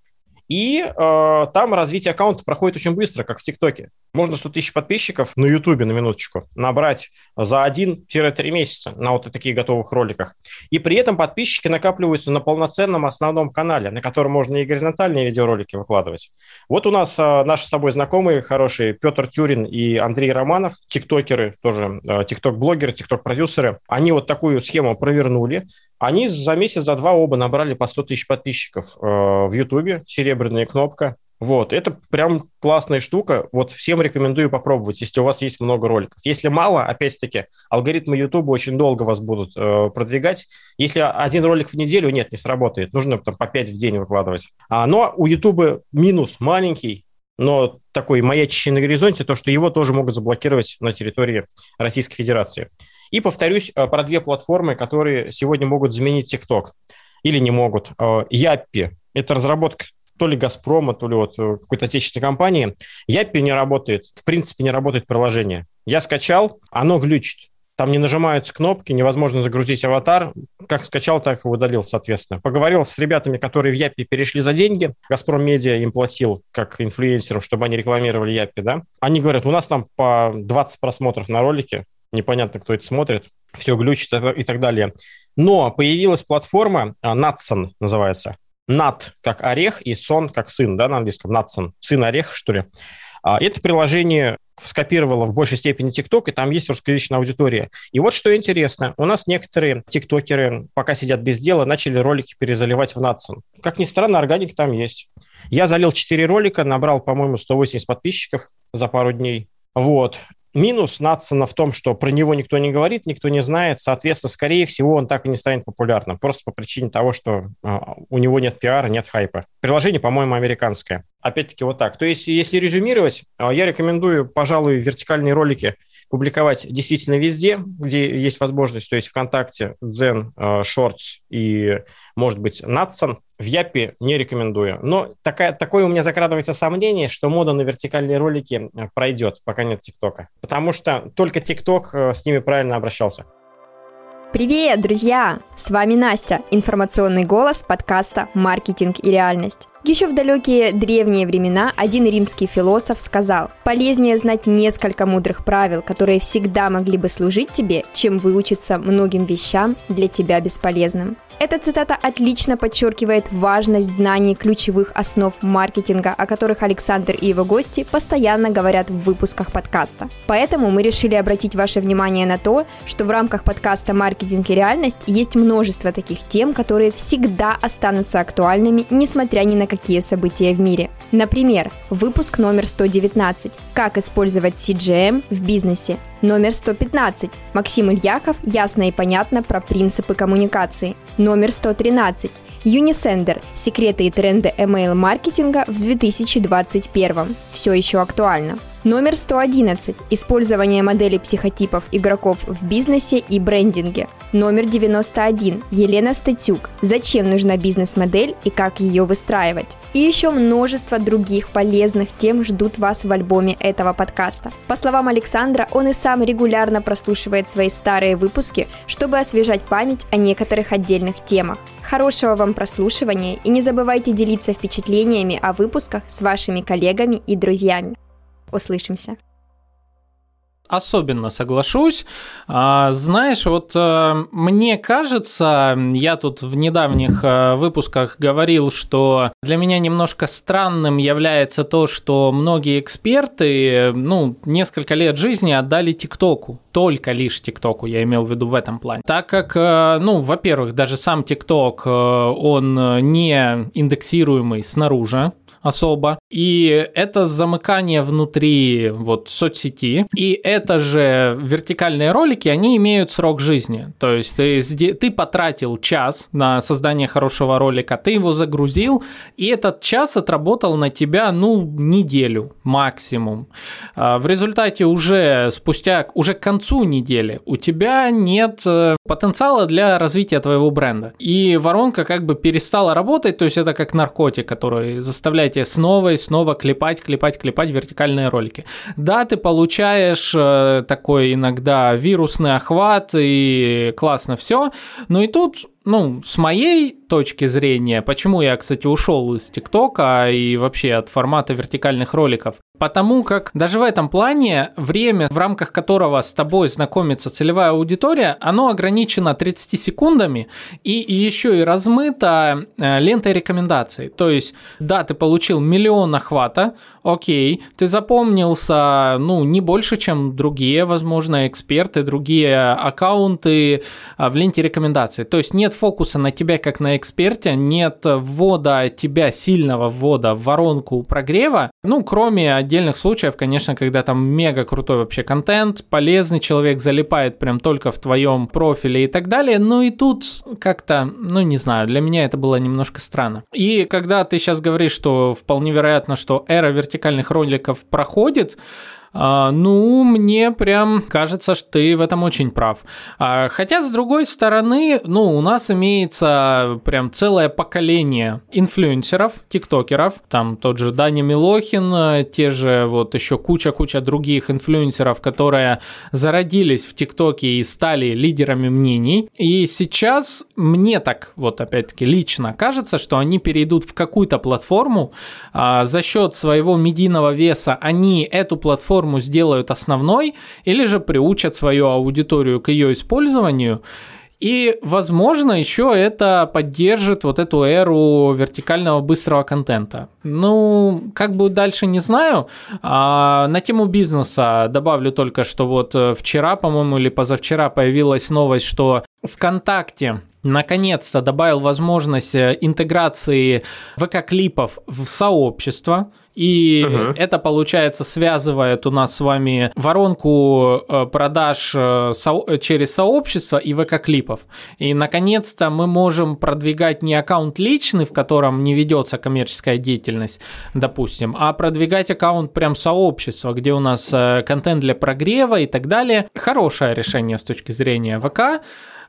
и э, там развитие аккаунта проходит очень быстро, как в ТикТоке. Можно сто тысяч подписчиков на Ютубе, на минуточку, набрать за один-три месяца на вот таких готовых роликах. И при этом подписчики накапливаются на полноценном основном канале, на котором можно и горизонтальные видеоролики выкладывать. Вот у нас э, наши с тобой знакомые хорошие Петр Тюрин и Андрей Романов, тиктокеры тоже, э, тикток-блогеры, тикток-продюсеры, они вот такую схему провернули. Они за месяц, за два оба набрали по сто тысяч подписчиков э, в Ютубе, серебряная кнопка. Вот, это прям классная штука, вот всем рекомендую попробовать, если у вас есть много роликов. Если мало, опять-таки, алгоритмы YouTube очень долго вас будут э, продвигать. Если один ролик в неделю, нет, не сработает, нужно там по пять в день выкладывать. А, но у YouTube минус маленький, но такой маячащий на горизонте, то, что его тоже могут заблокировать на территории Российской Федерации. И повторюсь про две платформы, которые сегодня могут заменить TikTok, или не могут. Яппи – это разработка то ли «Газпрома», то ли вот какой-то отечественной компании. Яппи не работает, в принципе, не работает приложение. Я скачал, оно глючит. Там не нажимаются кнопки, невозможно загрузить аватар. Как скачал, так и удалил, соответственно. Поговорил с ребятами, которые в Яппи перешли за деньги. «Газпром Медиа» им платил как инфлюенсерам, чтобы они рекламировали Яппи, да? Они говорят, у нас там по двадцать просмотров на ролике, непонятно, кто это смотрит, все глючит и так далее. Но появилась платформа, NUTSon называется, Нат как орех и сон как сын, да, на английском, NUTSon, сын ореха, что ли. Это приложение скопировало в большей степени TikTok, и там есть русскоязычная аудитория. И вот что интересно, у нас некоторые тиктокеры, пока сидят без дела, начали ролики перезаливать в NUTSon. Как ни странно, органик там есть. Я залил четыре ролика, набрал, по-моему, сто восемьдесят подписчиков за пару дней. Вот. Минус NUTSon в том, что про него никто не говорит, никто не знает, соответственно, скорее всего, он так и не станет популярным, просто по причине того, что у него нет пиара, нет хайпа. Приложение, по-моему, американское. Опять-таки вот так. То есть, если резюмировать, я рекомендую, пожалуй, вертикальные ролики публиковать действительно везде, где есть возможность, то есть ВКонтакте, Дзен, Shorts и, может быть, NUTSon. В Яппи не рекомендую. Но такая, такое у меня закрадывается сомнение, что мода на вертикальные ролики пройдет, пока нет ТикТока. Потому что только ТикТок с ними правильно обращался. Привет, друзья! С вами Настя, информационный голос подкаста «Маркетинг и реальность». Еще в далекие древние времена один римский философ сказал: «Полезнее знать несколько мудрых правил, которые всегда могли бы служить тебе, чем выучиться многим вещам для тебя бесполезным». Эта цитата отлично подчеркивает важность знаний ключевых основ маркетинга, о которых Александр и его гости постоянно говорят в выпусках подкаста. Поэтому мы решили обратить ваше внимание на то, что в рамках подкаста «Маркетинг и реальность» есть множество таких тем, которые всегда останутся актуальными, несмотря ни на какие события в мире. Например, выпуск номер сто девятнадцать «Как использовать си джи эм в бизнесе», номер сто пятнадцать «Максим Ильяков ясно и понятно про принципы коммуникации», номер сто тринадцать «Юнисендер. Секреты и тренды email-маркетинга в две тысячи двадцать первом. Все еще актуально». Номер сто одиннадцать «Использование модели психотипов игроков в бизнесе и брендинге». Номер девяносто один «Елена Статюк. Зачем нужна бизнес-модель и как ее выстраивать?» И еще множество других полезных тем ждут вас в альбоме этого подкаста. По словам Александра, он и сам регулярно прослушивает свои старые выпуски, чтобы освежать память о некоторых отдельных темах. Хорошего вам прослушивания и не забывайте делиться впечатлениями о выпусках с вашими коллегами и друзьями. Услышимся. Особенно соглашусь. Знаешь, вот мне кажется, я тут в недавних выпусках говорил, что для меня немножко странным является то, что многие эксперты, ну, несколько лет жизни отдали ТикТоку. Только лишь ТикТоку, я имел в виду в этом плане. Так как, ну, во-первых, даже сам ТикТок, он не индексируемый снаружи особо, и это замыкание внутри вот соцсети, и это же вертикальные ролики, они имеют срок жизни, то есть ты, ты потратил час на создание хорошего ролика, ты его загрузил, и этот час отработал на тебя, ну, неделю максимум. В результате уже спустя, уже к концу недели у тебя нет потенциала для развития твоего бренда, и воронка как бы перестала работать, то есть это как наркотик, который заставляет снова и снова клепать, клепать, клепать вертикальные ролики. Да, ты получаешь такой иногда вирусный охват и классно все, но и тут, ну, с моей точки зрения, почему я, кстати, ушел из ТикТока и вообще от формата вертикальных роликов, потому как даже в этом плане время, в рамках которого с тобой знакомится целевая аудитория, оно ограничено тридцатью секундами и еще и размыто лентой рекомендаций. То есть, да, ты получил миллион охвата, окей, ты запомнился, ну, не больше, чем другие, возможно, эксперты, другие аккаунты в ленте рекомендаций. То есть, нет нет фокуса на тебя как на эксперте, нет ввода тебя, сильного ввода в воронку прогрева, ну, кроме отдельных случаев, конечно, когда там мега крутой вообще контент, полезный человек залипает прям только в твоем профиле и так далее, ну и тут как-то, ну, не знаю, для меня это было немножко странно. И когда ты сейчас говоришь, что вполне вероятно, что эра вертикальных роликов проходит, ну, мне прям кажется, что ты в этом очень прав. Хотя, с другой стороны, ну, у нас имеется прям целое поколение инфлюенсеров, тиктокеров, там тот же Даня Милохин, те же вот еще куча-куча других инфлюенсеров, которые зародились в ТикТоке и стали лидерами мнений. И сейчас мне так вот опять-таки лично кажется, что они перейдут в какую-то платформу, за счет своего медийного веса они эту платформу сделают основной, или же приучат свою аудиторию к ее использованию. И, возможно, еще это поддержит вот эту эру вертикального быстрого контента. Ну, как будет дальше, не знаю. А на тему бизнеса добавлю только, что вот вчера, по-моему, или позавчера появилась новость, что ВКонтакте наконец-то добавил возможность интеграции вэ ка клипов в сообщество. И uh-huh. это, получается, связывает у нас с вами воронку продаж со- через сообщество и вэ ка клипов. И, наконец-то, мы можем продвигать не аккаунт личный, в котором не ведется коммерческая деятельность, допустим, а продвигать аккаунт прям сообщества, где у нас контент для прогрева и так далее. Хорошее решение с точки зрения вэ ка.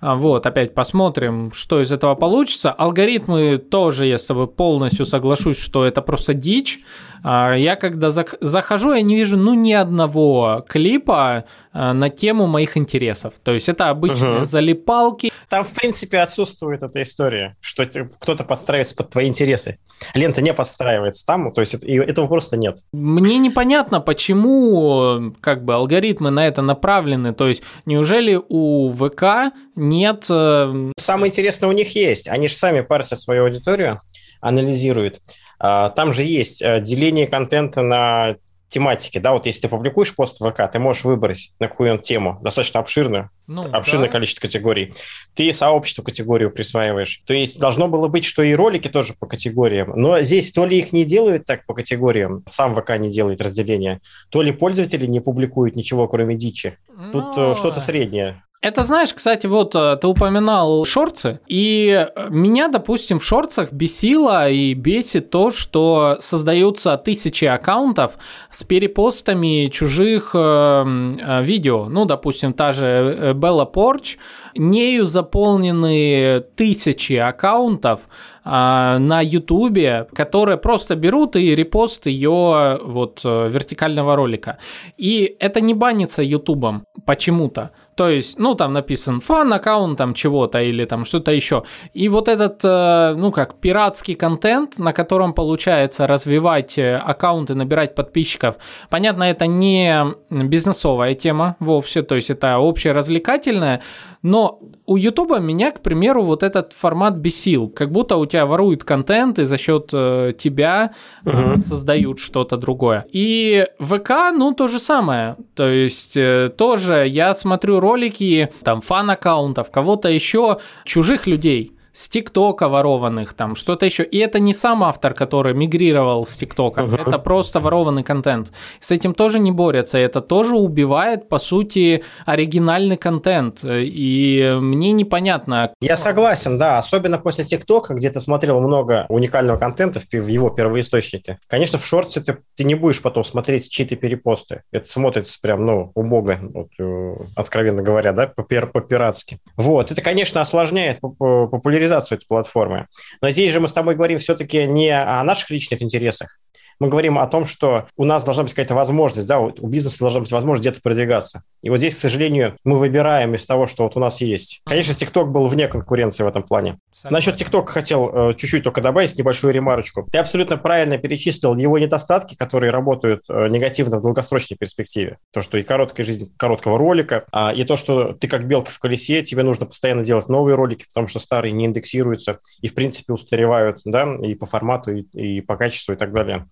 Вот, опять посмотрим, что из этого получится. Алгоритмы тоже, я с тобой полностью соглашусь, что это просто дичь. Я когда захожу, я не вижу, ну, ни одного клипа на тему моих интересов. То есть это обычные угу. залипалки. Там, в принципе, отсутствует эта история, что кто-то подстраивается под твои интересы. Лента не подстраивается там, то есть этого просто нет. Мне непонятно, почему как бы алгоритмы на это направлены. То есть неужели у вэ ка нет... Самое интересное у них есть. Они же сами парсят свою аудиторию, анализируют. Там же есть деление контента на тематики. Да, вот если ты публикуешь пост в вэ ка, ты можешь выбрать на какую-нибудь тему, достаточно обширную, ну, обширное да. количество категорий. Ты сообществу категорию присваиваешь. То есть должно было быть, что и ролики тоже по категориям. Но здесь то ли их не делают так по категориям, сам вэ ка не делает разделения, то ли пользователи не публикуют ничего, кроме дичи. Тут Но... что-то среднее. Это, знаешь, кстати, вот ты упоминал шорты, и меня, допустим, в шортсах бесило и бесит то, что создаются тысячи аккаунтов с перепостами чужих э, видео. Ну, допустим, та же Белла Порч, нею заполнены тысячи аккаунтов э, на Ютубе, которые просто берут и репост ее вот вертикального ролика. И это не банится Ютубом почему-то. То есть, ну, там написан фан-аккаунт там чего-то или там что-то еще. И вот этот, ну, как пиратский контент, на котором получается развивать аккаунты, набирать подписчиков. Понятно, это не бизнесовая тема вовсе, то есть это общеразвлекательная. Но у Ютуба меня, к примеру, вот этот формат бесил. Как будто у тебя воруют контент, и за счет э, тебя uh-huh. э, создают что-то другое. И вэ ка, ну, то же самое. То есть, э, тоже я смотрю ролики, там, фан-аккаунтов, кого-то еще, чужих людей. С ТикТока ворованных, там что-то еще. И это не сам автор, который мигрировал с ТикТока, uh-huh. это просто ворованный контент. С этим тоже не борются, это тоже убивает, по сути, оригинальный контент. И мне непонятно. Я согласен, да, особенно после ТикТока, где ты смотрел много уникального контента в его первоисточнике. Конечно, в шортсе ты, ты не будешь потом смотреть чьи-то перепосты. Это смотрится прям, ну, убого, вот, откровенно говоря, да, по-пиратски. Вот, это, конечно, осложняет популяризацию этой платформы. Но здесь же мы с тобой говорим все-таки не о наших личных интересах. Мы говорим о том, что у нас должна быть какая-то возможность, да, у бизнеса должна быть возможность где-то продвигаться. И вот здесь, к сожалению, мы выбираем из того, что вот у нас есть. Конечно, TikTok был вне конкуренции в этом плане. Согласен. Насчет TikTok хотел э, чуть-чуть только добавить небольшую ремарочку. Ты абсолютно правильно перечислил его недостатки, которые работают э, негативно в долгосрочной перспективе. То, что и короткая жизнь короткого ролика, э, и то, что ты как белка в колесе, тебе нужно постоянно делать новые ролики, потому что старые не индексируются и, в принципе, устаревают, да, и по формату, и, и по качеству, и так далее.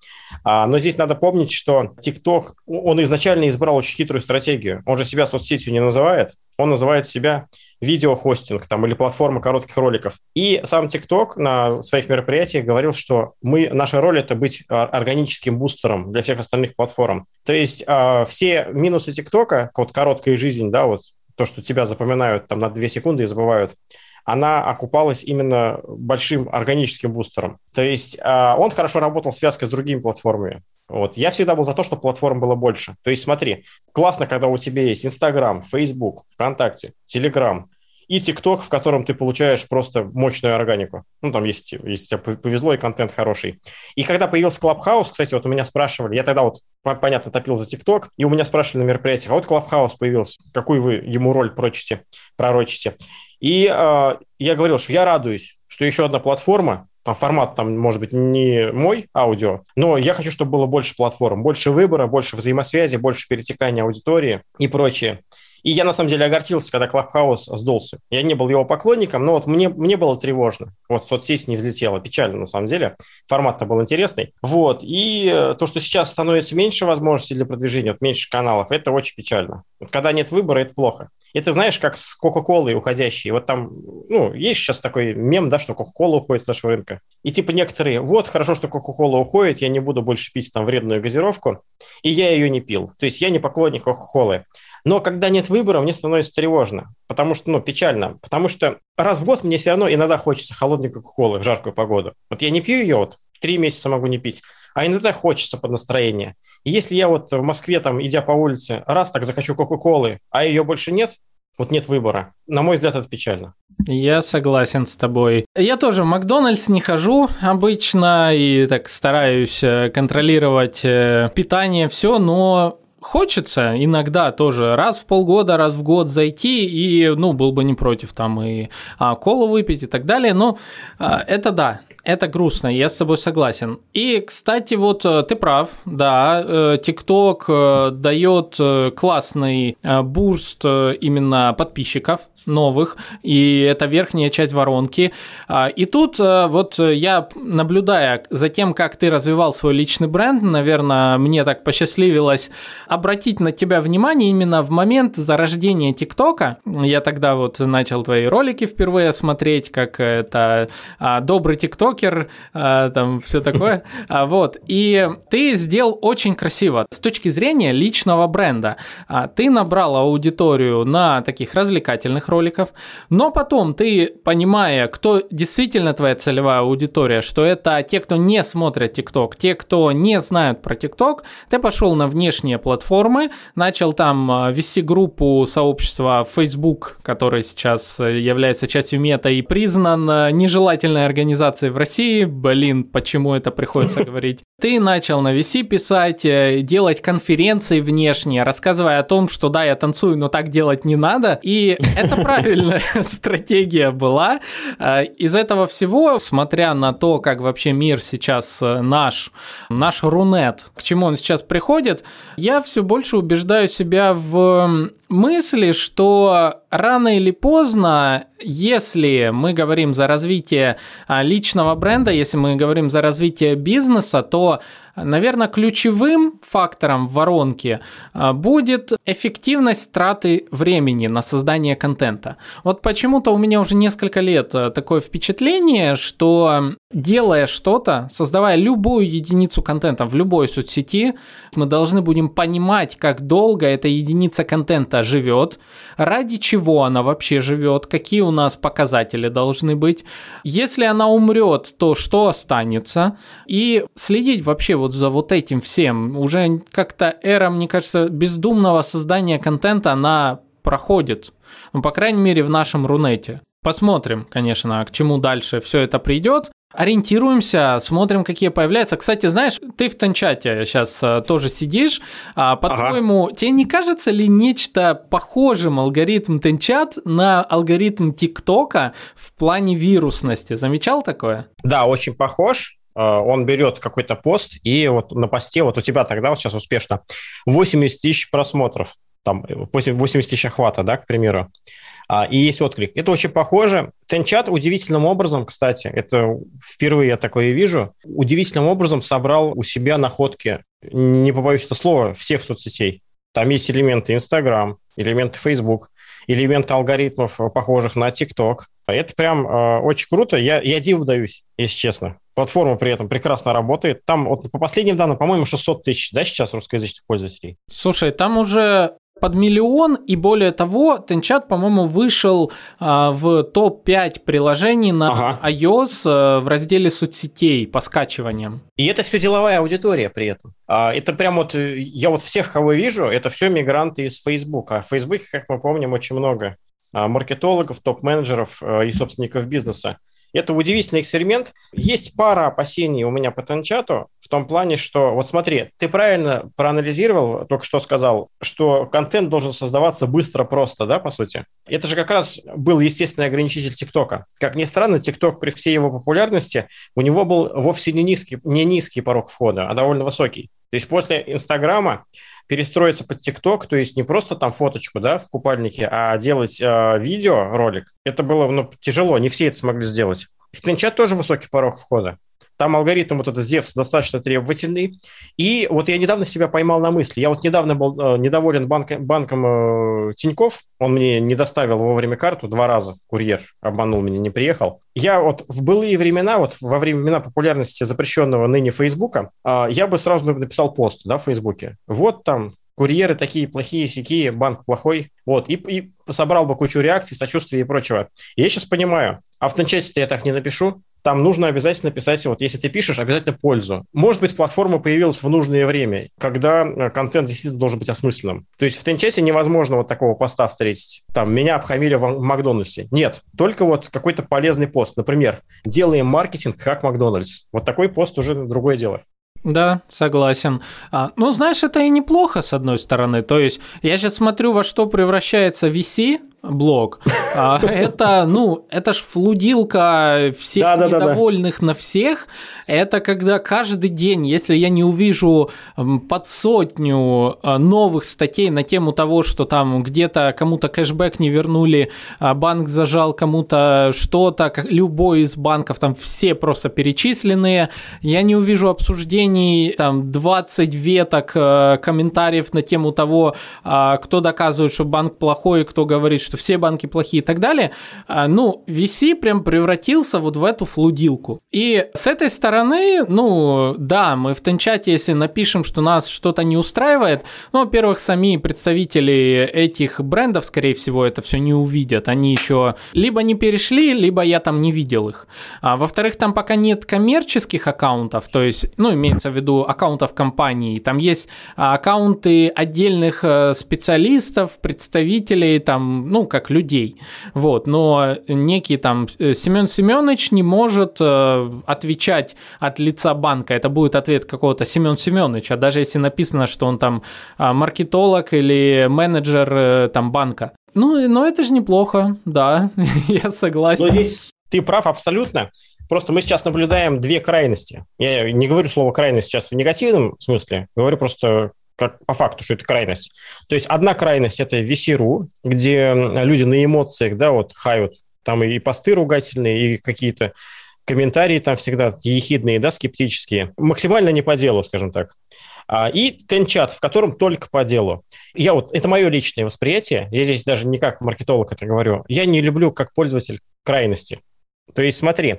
Но здесь надо помнить, что TikTok, он изначально избрал очень хитрую стратегию. Он же себя соцсетью не называет. он называет себя видеохостинг там, или платформа коротких роликов. И сам TikTok на своих мероприятиях говорил, что мы, наша роль – это быть органическим бустером для всех остальных платформ. То есть э, все минусы TikTok, вот короткая жизнь, да, вот то, что тебя запоминают там, на две секунды и забывают, она окупалась именно большим органическим бустером. То есть э, он хорошо работал в связке с другими платформами. Вот. Я всегда был за то, чтобы платформ было больше. То есть смотри, классно, когда у тебя есть Инстаграм, Фейсбук, ВКонтакте, Телеграм и ТикТок, в котором ты получаешь просто мощную органику. Ну, там есть, если тебе повезло, и контент хороший. И когда появился Clubhouse, кстати, вот у меня спрашивали, я тогда вот, понятно, топил за ТикТок, и у меня спрашивали на мероприятиях, а вот Clubhouse появился, какую вы ему роль прочите, пророчите. И э, я говорил, что я радуюсь, что еще одна платформа, там формат, там, может быть, не мой аудио, но я хочу, чтобы было больше платформ, больше выбора, больше взаимосвязи, больше перетекания аудитории и прочее. И я, на самом деле, огорчился, когда Clubhouse сдулся. Я не был его поклонником, но вот мне, мне было тревожно. Вот соцсеть не взлетела. Печально, на самом деле. Формат-то был интересный. Вот. И то, что сейчас становится меньше возможностей для продвижения, вот меньше каналов, это очень печально. Вот когда нет выбора, это плохо. Это, знаешь, как с Coca-Cola уходящей. Вот там, ну, есть сейчас такой мем, да, что Coca-Cola уходит с нашего рынка. И типа некоторые, вот, хорошо, что Coca-Cola уходит, я не буду больше пить там вредную газировку. И я ее не пил. То есть я не поклонник Coca-Cola. Но когда нет выбора, мне становится тревожно, потому что, ну, печально, потому что раз в год мне все равно иногда хочется холодной кока-колы в жаркую погоду. Вот я не пью ее, вот три месяца могу не пить, а иногда хочется под настроение. И если я вот в Москве, там, идя по улице, раз так захочу кока-колы, а ее больше нет, вот нет выбора. На мой взгляд, это печально. Я согласен с тобой. Я тоже в Макдональдс не хожу обычно и так стараюсь контролировать питание, все, но... Хочется иногда тоже раз в полгода, раз в год зайти и, ну, был бы не против там и а, колу выпить и так далее, но а, это да, это грустно, я с тобой согласен. И, кстати, вот ты прав, да, TikTok дает классный буст именно подписчиков новых, и это верхняя часть воронки. И тут вот я, наблюдая за тем, как ты развивал свой личный бренд, наверное, мне так посчастливилось обратить на тебя внимание именно в момент зарождения ТикТока. Я тогда вот начал твои ролики впервые смотреть, как это добрый тиктокер, там все такое. Вот. И ты сделал очень красиво. С точки зрения личного бренда, ты набрал аудиторию на таких развлекательных роликов, но потом ты, понимая, кто действительно твоя целевая аудитория, что это те, кто не смотрят TikTok, те, кто не знают про TikTok, ты пошел на внешние платформы, начал там вести группу сообщества Facebook, который сейчас является частью META и признан нежелательной организацией в России. Блин, почему это приходится говорить? Ты начал на ви си писать, делать конференции внешние, рассказывая о том, что да, я танцую, но так делать не надо, и это правильная стратегия была. Из этого всего, смотря на то, как вообще мир сейчас наш, наш Рунет, к чему он сейчас приходит, я все больше убеждаю себя в мысли, что рано или поздно, если мы говорим за развитие личного бренда, если мы говорим за развитие бизнеса, то, наверное, ключевым фактором в воронке будет эффективность траты времени на создание контента. Вот почему-то у меня уже несколько лет такое впечатление, что делая что-то, создавая любую единицу контента в любой соцсети, мы должны будем понимать, как долго эта единица контента живет, ради чего она вообще живет, какие у нас показатели должны быть. Если она умрет, то что останется? И следить вообще вот за вот этим всем. Уже как-то эра, мне кажется, бездумного создания контента, она проходит. Ну, по крайней мере, в нашем Рунете. Посмотрим, конечно, к чему дальше все это придет. Ориентируемся, смотрим, какие появляются. Кстати, знаешь, ты в TenChat сейчас тоже сидишь. По-твоему, ага. Тебе не кажется ли нечто похожим алгоритм TenChat на алгоритм ТикТока в плане вирусности? Замечал такое? Да, очень похож. Он берет какой-то пост, и вот на посте, вот у тебя тогда, вот сейчас успешно, восемьдесят тысяч просмотров, там, восемьдесят тысяч охвата, да, к примеру, и есть отклик. Это очень похоже. TenChat удивительным образом, кстати, это впервые я такое вижу, удивительным образом собрал у себя находки, не побоюсь этого слова, всех соцсетей. Там есть элементы Instagram, элементы Facebook, элементы алгоритмов, похожих на TikTok. Это прям э, очень круто. Я, я диву даюсь, если честно. Платформа при этом прекрасно работает. Там вот по последним данным, по-моему, шестьсот тысяч, да, сейчас русскоязычных пользователей. Слушай, там уже под миллион, и более того, TenChat, по-моему, вышел э, в топ пять приложений на ага. iOS э, в разделе соцсетей по скачиваниям. И это все деловая аудитория при этом. А, это прям вот, я вот всех, кого вижу, это все мигранты из Facebook. А в Facebook, как мы помним, очень много маркетологов, топ-менеджеров э, и собственников бизнеса. Это удивительный эксперимент. Есть пара опасений у меня по TenChat'у в том плане, что, вот смотри, ты правильно проанализировал, только что сказал, что контент должен создаваться быстро, просто, да, по сути. Это же как раз был естественный ограничитель ТикТока. Как ни странно, TikTok при всей его популярности, у него был вовсе не низкий, не низкий порог входа, а довольно высокий. То есть после Инстаграма перестроиться под ТикТок, то есть не просто там фоточку, да, в купальнике, а делать э, видеоролик, это было, ну, тяжело, не все это смогли сделать. В TenChat тоже высокий порог входа. Там алгоритм вот этот Зевс достаточно требовательный. И вот я недавно себя поймал на мысли. Я вот недавно был э, недоволен банк, банком э, Тинькофф. Он мне не доставил вовремя карту два раза. Курьер обманул меня, не приехал. Я вот в былые времена, вот во времена популярности запрещенного ныне Фейсбука, э, я бы сразу написал пост, да, в Фейсбуке. Вот там курьеры такие плохие, сякие, банк плохой. Вот. И, и собрал бы кучу реакций, сочувствия и прочего. И я сейчас понимаю, а в TenChat-то я так не напишу. Там нужно обязательно писать, вот если ты пишешь, обязательно пользу. Может быть, платформа появилась в нужное время, когда контент действительно должен быть осмысленным. То есть в TenChat невозможно вот такого поста встретить. Там, меня обхамили в Макдональдсе. Нет, только вот какой-то полезный пост. Например, делаем маркетинг как Макдональдс. Вот такой пост уже другое дело. Да, согласен. А, ну, знаешь, это и неплохо, с одной стороны. То есть я сейчас смотрю, во что превращается ви си блог. А, это, ну, это ж флудилка всех да, да, недовольных да, да. на всех. Это когда каждый день, если я не увижу под сотню новых статей на тему того, что там где-то кому-то кэшбэк не вернули, банк зажал кому-то что-то, любой из банков, там все просто перечисленные, я не увижу обсуждений, там двадцать веток комментариев на тему того, кто доказывает, что банк плохой, кто говорит, что что все банки плохие и так далее, ну, ви си прям превратился вот в эту флудилку. И с этой стороны, ну, да, мы в TenChat, если напишем, что нас что-то не устраивает, ну, во-первых, сами представители этих брендов, скорее всего, это все не увидят, они еще либо не перешли, либо я там не видел их. А, во-вторых, там пока нет коммерческих аккаунтов, то есть, ну, имеется в виду аккаунтов компании, там есть аккаунты отдельных специалистов, представителей, там, ну, как людей, вот, но некий там Семен Семенович не может э, отвечать от лица банка, это будет ответ какого-то Семен Семеновича, даже если написано, что он там маркетолог или менеджер э, там банка. Ну, но это же неплохо, да, я согласен. Но здесь ты прав абсолютно, просто мы сейчас наблюдаем две крайности. Я не говорю слово крайность сейчас в негативном смысле, говорю просто... как по факту, что это крайность. То есть одна крайность – это ви си точка ру, где люди на эмоциях, да, вот хают, там и посты ругательные, и какие-то комментарии там всегда ехидные, да, скептические. Максимально не по делу, скажем так. И TenChat, в котором только по делу. Я вот, это мое личное восприятие, я здесь даже не как маркетолог это говорю, я не люблю как пользователь крайности. То есть смотри,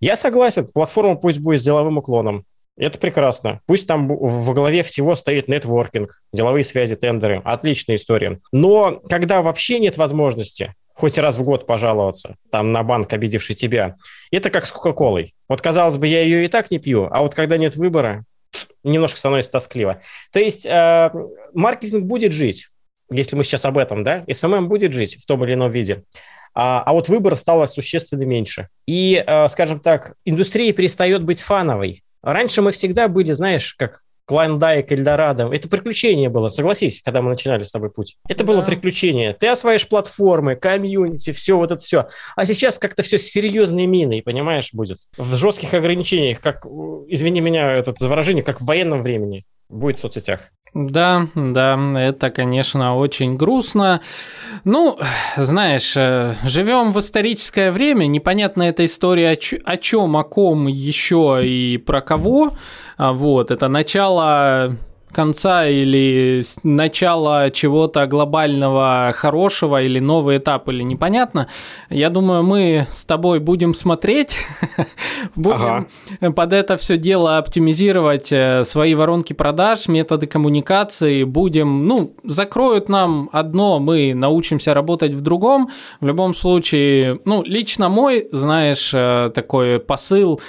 я согласен, платформа пусть будет с деловым уклоном, это прекрасно. Пусть там во главе всего стоит нетворкинг, деловые связи, тендеры. Отличная история. Но когда вообще нет возможности хоть раз в год пожаловаться там на банк, обидевший тебя, это как с Coca-Colой. Вот, казалось бы, я ее и так не пью, а вот когда нет выбора, немножко становится тоскливо. То есть э, маркетинг будет жить, если мы сейчас об этом, да? эс эм эм будет жить в том или ином виде. А, а вот выбора стало существенно меньше. И, э, скажем так, индустрия перестает быть фановой. Раньше мы всегда были, знаешь, как Клондайк, Эльдорадо. Это приключение было, согласись, когда мы начинали с тобой путь. Это да. было приключение. Ты осваиваешь платформы, комьюнити, все вот это все. А сейчас как-то все с серьезной миной, понимаешь, будет. В жестких ограничениях, как, извини меня, это выражение, как в военном времени будет в соцсетях. Да, да, это, конечно, очень грустно. Ну, знаешь, живем в историческое время, непонятна эта история о чем, о ком еще и про кого. Вот, это начало... конца или начала чего-то глобального хорошего или новый этап, или непонятно. Я думаю, мы с тобой будем смотреть, будем ага. под это все дело оптимизировать свои воронки продаж, методы коммуникации, будем, ну, закроют нам одно, мы научимся работать в другом. В любом случае, ну, лично мой, знаешь, такой посыл: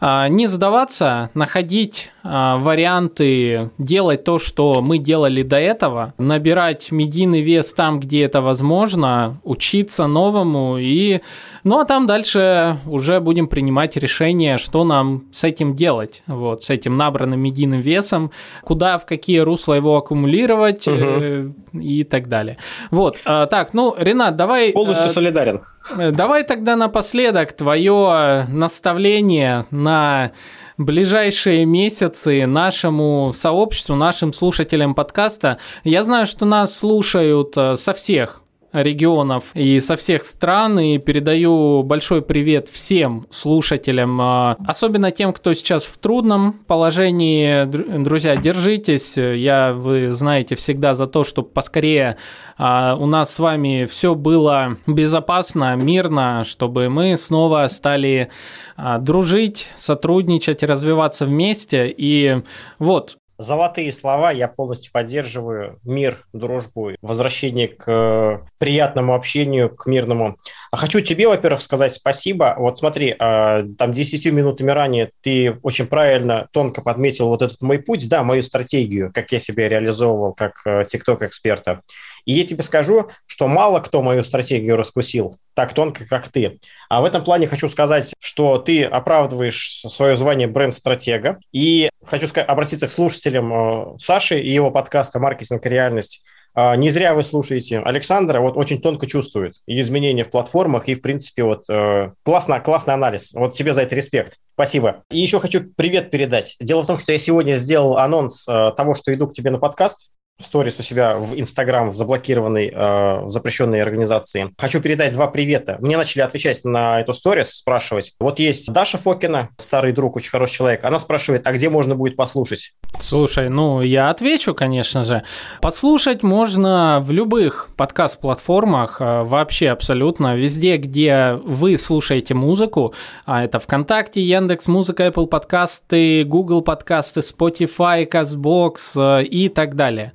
не задаваться, находить варианты, делать то, что мы делали до этого, набирать медийный вес там, где это возможно, учиться новому, и... ну а там дальше уже будем принимать решение, что нам с этим делать, вот, с этим набранным медийным весом, куда, в какие русла его аккумулировать угу. и так далее. Вот, так, ну, Ренат, давай... Полностью солидарен. Давай тогда напоследок твое наставление на ближайшие месяцы нашему сообществу, нашим слушателям подкаста. Я знаю, что нас слушают со всех регионов и со всех стран, и передаю большой привет всем слушателям, особенно тем, кто сейчас в трудном положении. Друзья, держитесь, я, вы знаете, всегда за то, чтобы поскорее у нас с вами все было безопасно, мирно, чтобы мы снова стали дружить, сотрудничать, развиваться вместе, и вот. Золотые слова, я полностью поддерживаю. Мир, дружбу, возвращение к приятному общению, к мирному. Хочу тебе, во-первых, сказать спасибо. Вот смотри, там десятью минутами ранее ты очень правильно, тонко подметил вот этот мой путь, да, мою стратегию, как я себя реализовывал как TikTok-эксперта. И я тебе скажу, что мало кто мою стратегию раскусил так тонко, как ты. А в этом плане хочу сказать, что ты оправдываешь свое звание бренд-стратега. И хочу обратиться к слушателям Саши и его подкаста «Маркетинг и реальность». Не зря вы слушаете Александра, вот очень тонко чувствует и изменения в платформах, и, в принципе, вот э, классно, классный анализ. Вот тебе за это респект. Спасибо. И еще хочу привет передать. Дело в том, что я сегодня сделал анонс э, того, что иду к тебе на подкаст. В сторис у себя в Инстаграм, в заблокированной, э, в запрещенной организации. Хочу передать два привета. Мне начали отвечать на эту сторис, спрашивать. Вот есть Даша Фокина, старый друг, очень хороший человек. Она спрашивает, а где можно будет послушать? Слушай, ну я отвечу, конечно же. Послушать можно в любых подкаст-платформах, вообще абсолютно. Везде, где вы слушаете музыку. А это ВКонтакте, Яндекс.Музыка, Apple подкасты, Google подкасты, Spotify, CastBox и так далее.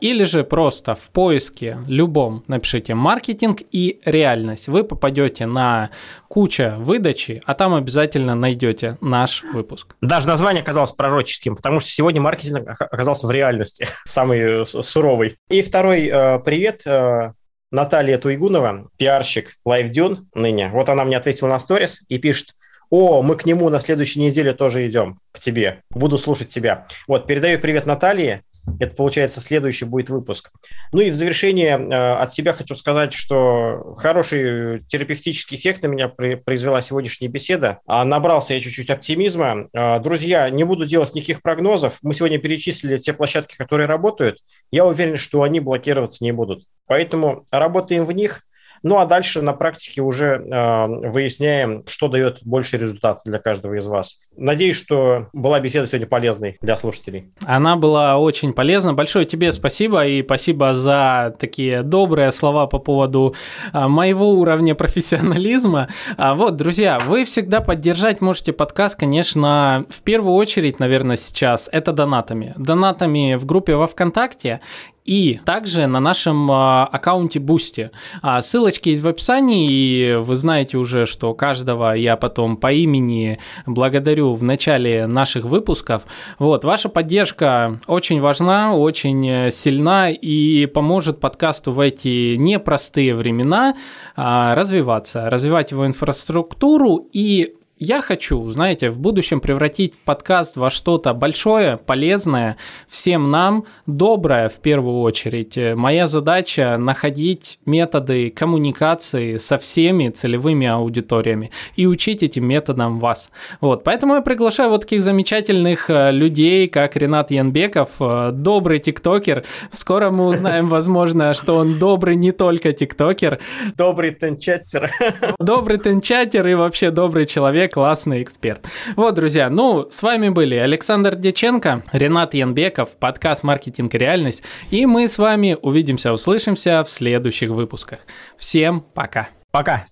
Или же просто в поиске любом напишите «Маркетинг и реальность». Вы попадете на кучу выдачи, а там обязательно найдете наш выпуск. Даже название оказалось пророческим, потому что сегодня маркетинг оказался в реальности, в самой суровой. И второй э, привет э, Наталья Туйгунова, пиарщик LiveDune ныне. Вот она мне ответила на сторис и пишет: «О, мы к нему на следующей неделе тоже идем, к тебе, буду слушать тебя». Вот, передаю привет Наталье. Это, получается, следующий будет выпуск. Ну и в завершение э, от себя хочу сказать, что хороший терапевтический эффект на меня при, произвела сегодняшняя беседа. А набрался я чуть-чуть оптимизма. А, друзья, не буду делать никаких прогнозов. Мы сегодня перечислили те площадки, которые работают. Я уверен, что они блокироваться не будут. Поэтому работаем в них. Ну а дальше на практике уже э, выясняем, что дает больше результат для каждого из вас. Надеюсь, что была беседа сегодня полезной для слушателей. Она была очень полезна. Большое тебе спасибо, и спасибо за такие добрые слова по поводу э, моего уровня профессионализма. А вот, друзья, вы всегда поддержать можете подкаст, конечно, в первую очередь, наверное, сейчас, это донатами. Донатами в группе во ВКонтакте. И также на нашем аккаунте Boosty. Ссылочки есть в описании, и вы знаете уже, что каждого я потом по имени благодарю в начале наших выпусков. Вот, ваша поддержка очень важна, очень сильна и поможет подкасту в эти непростые времена развиваться, развивать его инфраструктуру. И я хочу, знаете, в будущем превратить подкаст во что-то большое, полезное, всем нам, доброе в первую очередь. Моя задача – находить методы коммуникации со всеми целевыми аудиториями и учить этим методам вас. Вот, поэтому я приглашаю вот таких замечательных людей, как Ренат Янбеков, добрый тиктокер. Скоро мы узнаем, возможно, что он добрый не только тиктокер. Добрый тенчатер. Добрый тенчатер и вообще добрый человек, ВК классный эксперт. Вот, друзья, ну, с вами были Александр Дьяченко, Ренат Янбеков, подкаст «Маркетинг и Реальность», и мы с вами увидимся, услышимся в следующих выпусках. Всем пока. Пока.